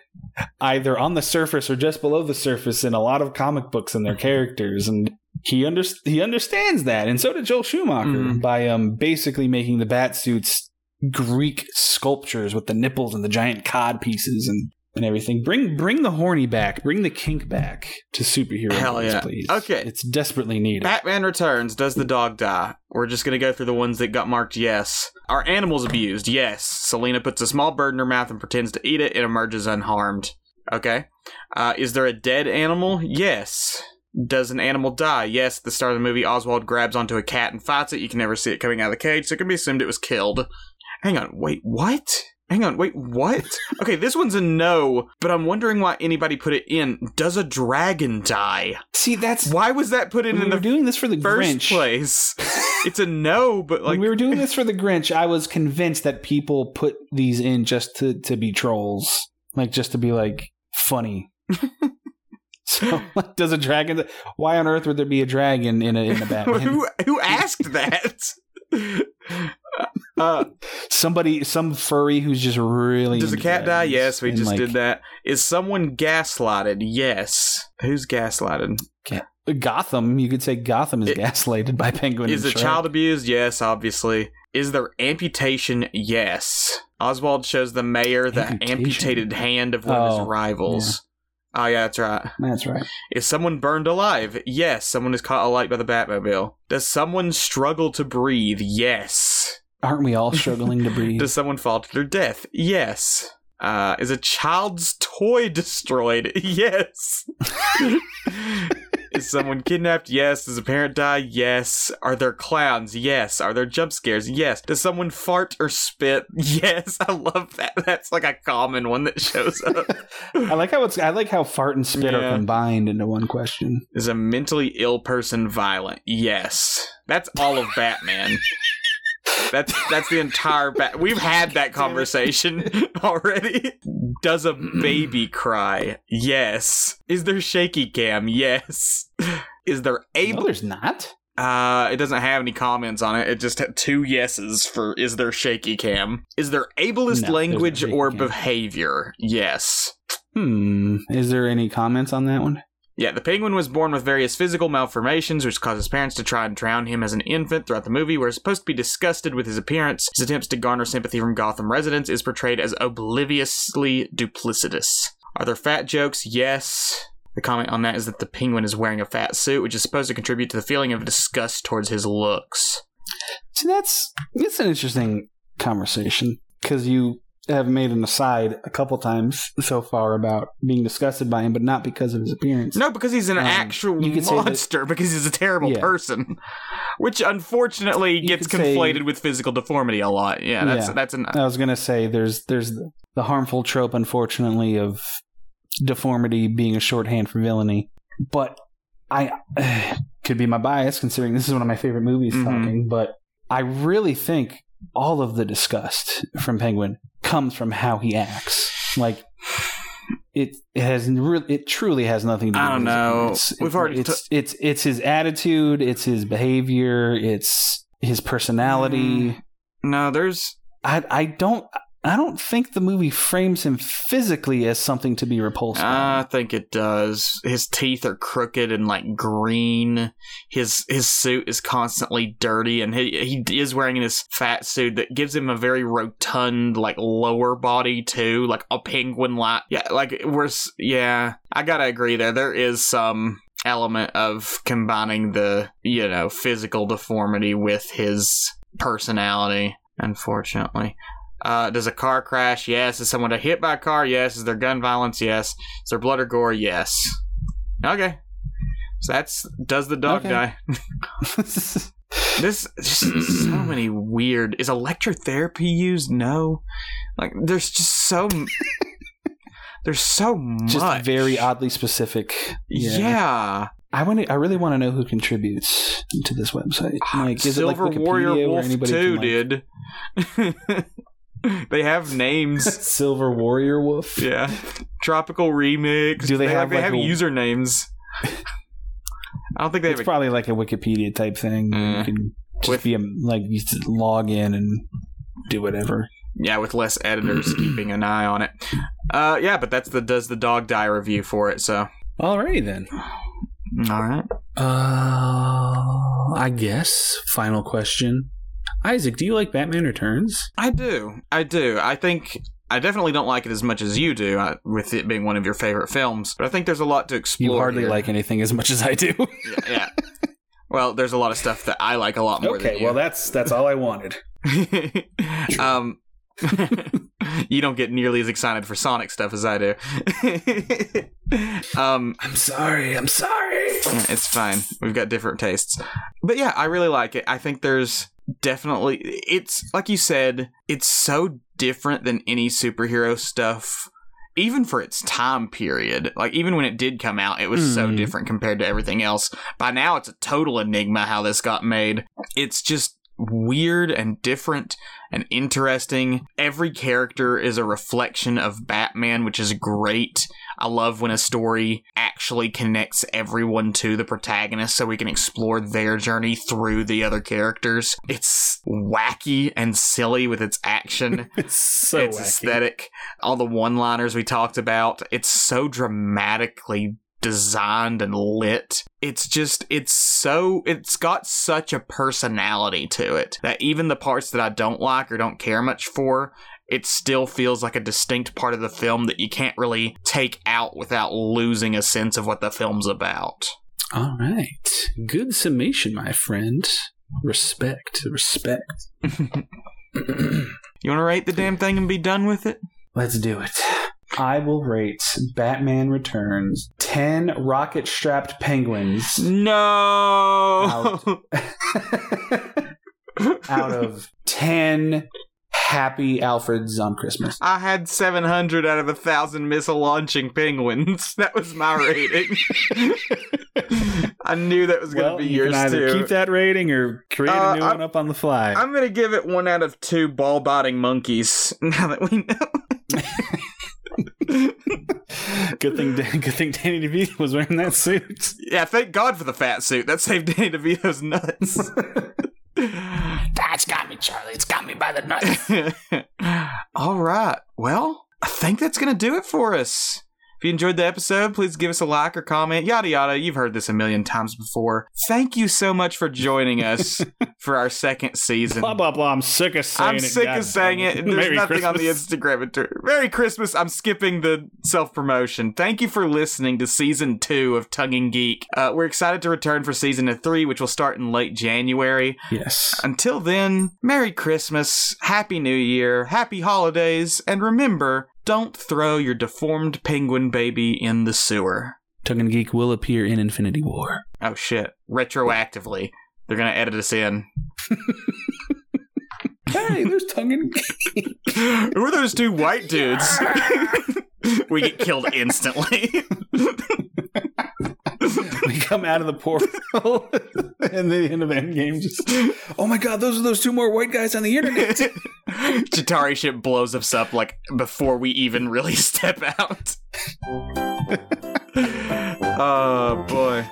either on the surface or just below the surface in a lot of comic books and their characters, and he under- he understands that. And so did Joel Schumacher mm. by um basically making the bat suits Greek sculptures with the nipples and the giant cod pieces and and everything. Bring bring the horny back. Bring the kink back to superheroes, Hell yeah. please. Okay. It's desperately needed. Batman Returns. Does the Dog Die? We're just going to go through the ones that got marked yes. Are animals abused? Yes. Selina puts a small bird in her mouth and pretends to eat it. It emerges unharmed. Okay. Uh, is there a dead animal? Yes. Does an animal die? Yes. At the start of the movie, Oswald grabs onto a cat and fights it. You can never see it coming out of the cage, so it can be assumed it was killed. Hang on. Wait, what? Hang on, wait, what? Okay, this one's a no, but I'm wondering why anybody put it in. Does a dragon die? See, that's... Why was that put in in we the doing this for the first Grinch. place? It's a no, but like... When we were doing this for the Grinch, I was convinced that people put these in just to, to be trolls. Like, just to be, like, funny. So, like, does a dragon... Die? Why on earth would there be a dragon in a, in a Batman? who, who asked that? uh somebody some furry who's just really does a cat die? Yes, we just like, did that. Is someone gaslighted? Yes. Who's gaslighted? Gotham. You could say Gotham is it, gaslighted by Penguin. Is the child abused? Yes, obviously. Is there amputation? Yes. Oswald shows the mayor the amputation? amputated hand of one oh, of his rivals. Yeah. Oh yeah, that's right. That's right. Is someone burned alive? Yes. Someone is caught alight by the Batmobile. Does someone struggle to breathe? Yes. Aren't we all struggling to breathe? Does someone fall to their death? Yes. Uh, is a child's toy destroyed? Yes. Is someone kidnapped? Yes. Does a parent die? Yes. Are there clowns? Yes. Are there jump scares? Yes. Does someone fart or spit? Yes. I love that. That's like a common one that shows up. I like how it's. I like how fart and spit yeah. are combined into one question. Is a mentally ill person violent? Yes. That's all of Batman. That's that's the entire bat. We've had that conversation already. Does a baby cry? Yes. Is there shaky cam? Yes. Is there able? No, there's not. Uh, it doesn't have any comments on it. It just had two yeses for is there shaky cam. Is there ableist no, language or cam. behavior? Yes. Hmm. Is there any comments on that one? Yeah, the Penguin was born with various physical malformations, which caused his parents to try and drown him as an infant. Throughout the movie, we're supposed to be disgusted with his appearance. His attempts to garner sympathy from Gotham residents is portrayed as obliviously duplicitous. Are there fat jokes? Yes. The comment on that is that the Penguin is wearing a fat suit, which is supposed to contribute to the feeling of disgust towards his looks. See, that's, that's an interesting conversation, because you have made an aside a couple times so far about being disgusted by him, but not because of his appearance. No, because he's an um, actual monster, that, because he's a terrible yeah. person, which unfortunately you gets conflated say, with physical deformity a lot. Yeah, that's yeah. that's an. I was gonna say there's there's the harmful trope, unfortunately, of deformity being a shorthand for villainy, but I could be my bias considering this is one of my favorite movies. Mm-hmm. Talking, but I really think all of the disgust from Penguin comes from how he acts. Like it, it has really, it truly has nothing to do. I don't with know. It's, We've it's, already it's, t- it's it's it's his attitude, it's his behavior, it's his personality. Mm. No, there's I I don't I don't think the movie frames him physically as something to be repulsed by. I think it does. His teeth are crooked and like green. His his suit is constantly dirty, and he he is wearing this fat suit that gives him a very rotund like lower body too, like a penguin like. Yeah, like we're yeah. I gotta agree there. There is some element of combining the you know physical deformity with his personality, unfortunately. Uh, does a car crash? Yes. Is someone hit by a car? Yes. Is there gun violence? Yes. Is there blood or gore? Yes. Okay. So that's does the dog okay. die? This just so many weird. Is electrotherapy used? No. Like there's just so there's so much. Just very oddly specific. Yeah. yeah. I want to, I really want to know who contributes to this website. Like, is Silver it like Warrior Wikipedia Wolf where two can, like... did. They have names. Silver Warrior Wolf. Yeah. Tropical Remix. Do they, they have, like, they have like a... usernames? I don't think they it's have. It's probably a... like a Wikipedia type thing. Mm. You can just with... be a, like you just log in and do whatever. Yeah, with less editors keeping an eye on it. Uh, yeah, but that's the does the dog die review for it. So alrighty then. All right. Uh, I guess final question. Isaac, do you like Batman Returns? I do. I do. I think I definitely don't like it as much as you do, I, with it being one of your favorite films. But I think there's a lot to explore. You hardly here. Like anything as much as I do. yeah, yeah. Well, there's a lot of stuff that I like a lot more okay, than you. Okay, well, that's that's all I wanted. um, you don't get nearly as excited for Sonic stuff as I do. um, I'm sorry. I'm sorry. It's fine. We've got different tastes. But yeah, I really like it. I think there's definitely... It's, like you said, it's so different than any superhero stuff, even for its time period. Like, even when it did come out, it was mm. so different compared to everything else. By now, it's a total enigma how this got made. It's just... weird and different and interesting. Every character is a reflection of Batman, which is great. I love when a story actually connects everyone to the protagonist so we can explore their journey through the other characters. It's wacky and silly with its action. It's so its wacky. Aesthetic. All the one-liners we talked about. It's so dramatically designed and lit. It's just, it's so, it's got such a personality to it that even the parts that I don't like or don't care much for, it still feels like a distinct part of the film that you can't really take out without losing a sense of what the film's about. All right. Good summation, my friend. Respect. Respect. You want to rate the damn thing and be done with it? Let's do it. I will rate Batman Returns ten rocket-strapped penguins. No! Out, out of ten happy Alfreds on Christmas. I had seven hundred out of one thousand missile-launching penguins. That was my rating. I knew that was going to well, be yours, too. You can keep that rating or create uh, a new I'm, one up on the fly. I'm going to give it one out of two ball-biting monkeys, now that we know. Good thing, good thing Danny DeVito was wearing that suit. Yeah, thank God for the fat suit. That saved Danny DeVito's nuts. That's got me, Charlie. It's got me by the nuts. All right. Well, I think that's going to do it for us. If you enjoyed the episode, please give us a like or comment, yada yada. You've heard this a million times before. Thank you so much for joining us for our second season. Blah, blah, blah. I'm sick of saying I'm it. I'm sick God of saying it. it. There's Merry nothing Christmas. on the Instagram. Merry Christmas. I'm skipping the self-promotion. Thank you for listening to season two of Tonguing Geek. Uh, we're excited to return for season three, which will start in late January. Yes. Until then, Merry Christmas, Happy New Year, Happy Holidays, and remember... don't throw your deformed penguin baby in the sewer. Tonguing Geek will appear in Infinity War. Oh, shit. Retroactively. They're going to edit us in. Hey, there's Tonguing Geek. Who are those two white dudes? We get killed instantly. We come out of the portal and the end of Endgame just, oh my god, those are those two more white guys on the internet. Chitauri ship blows us up like before we even really step out. Oh boy.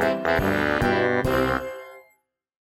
Bye.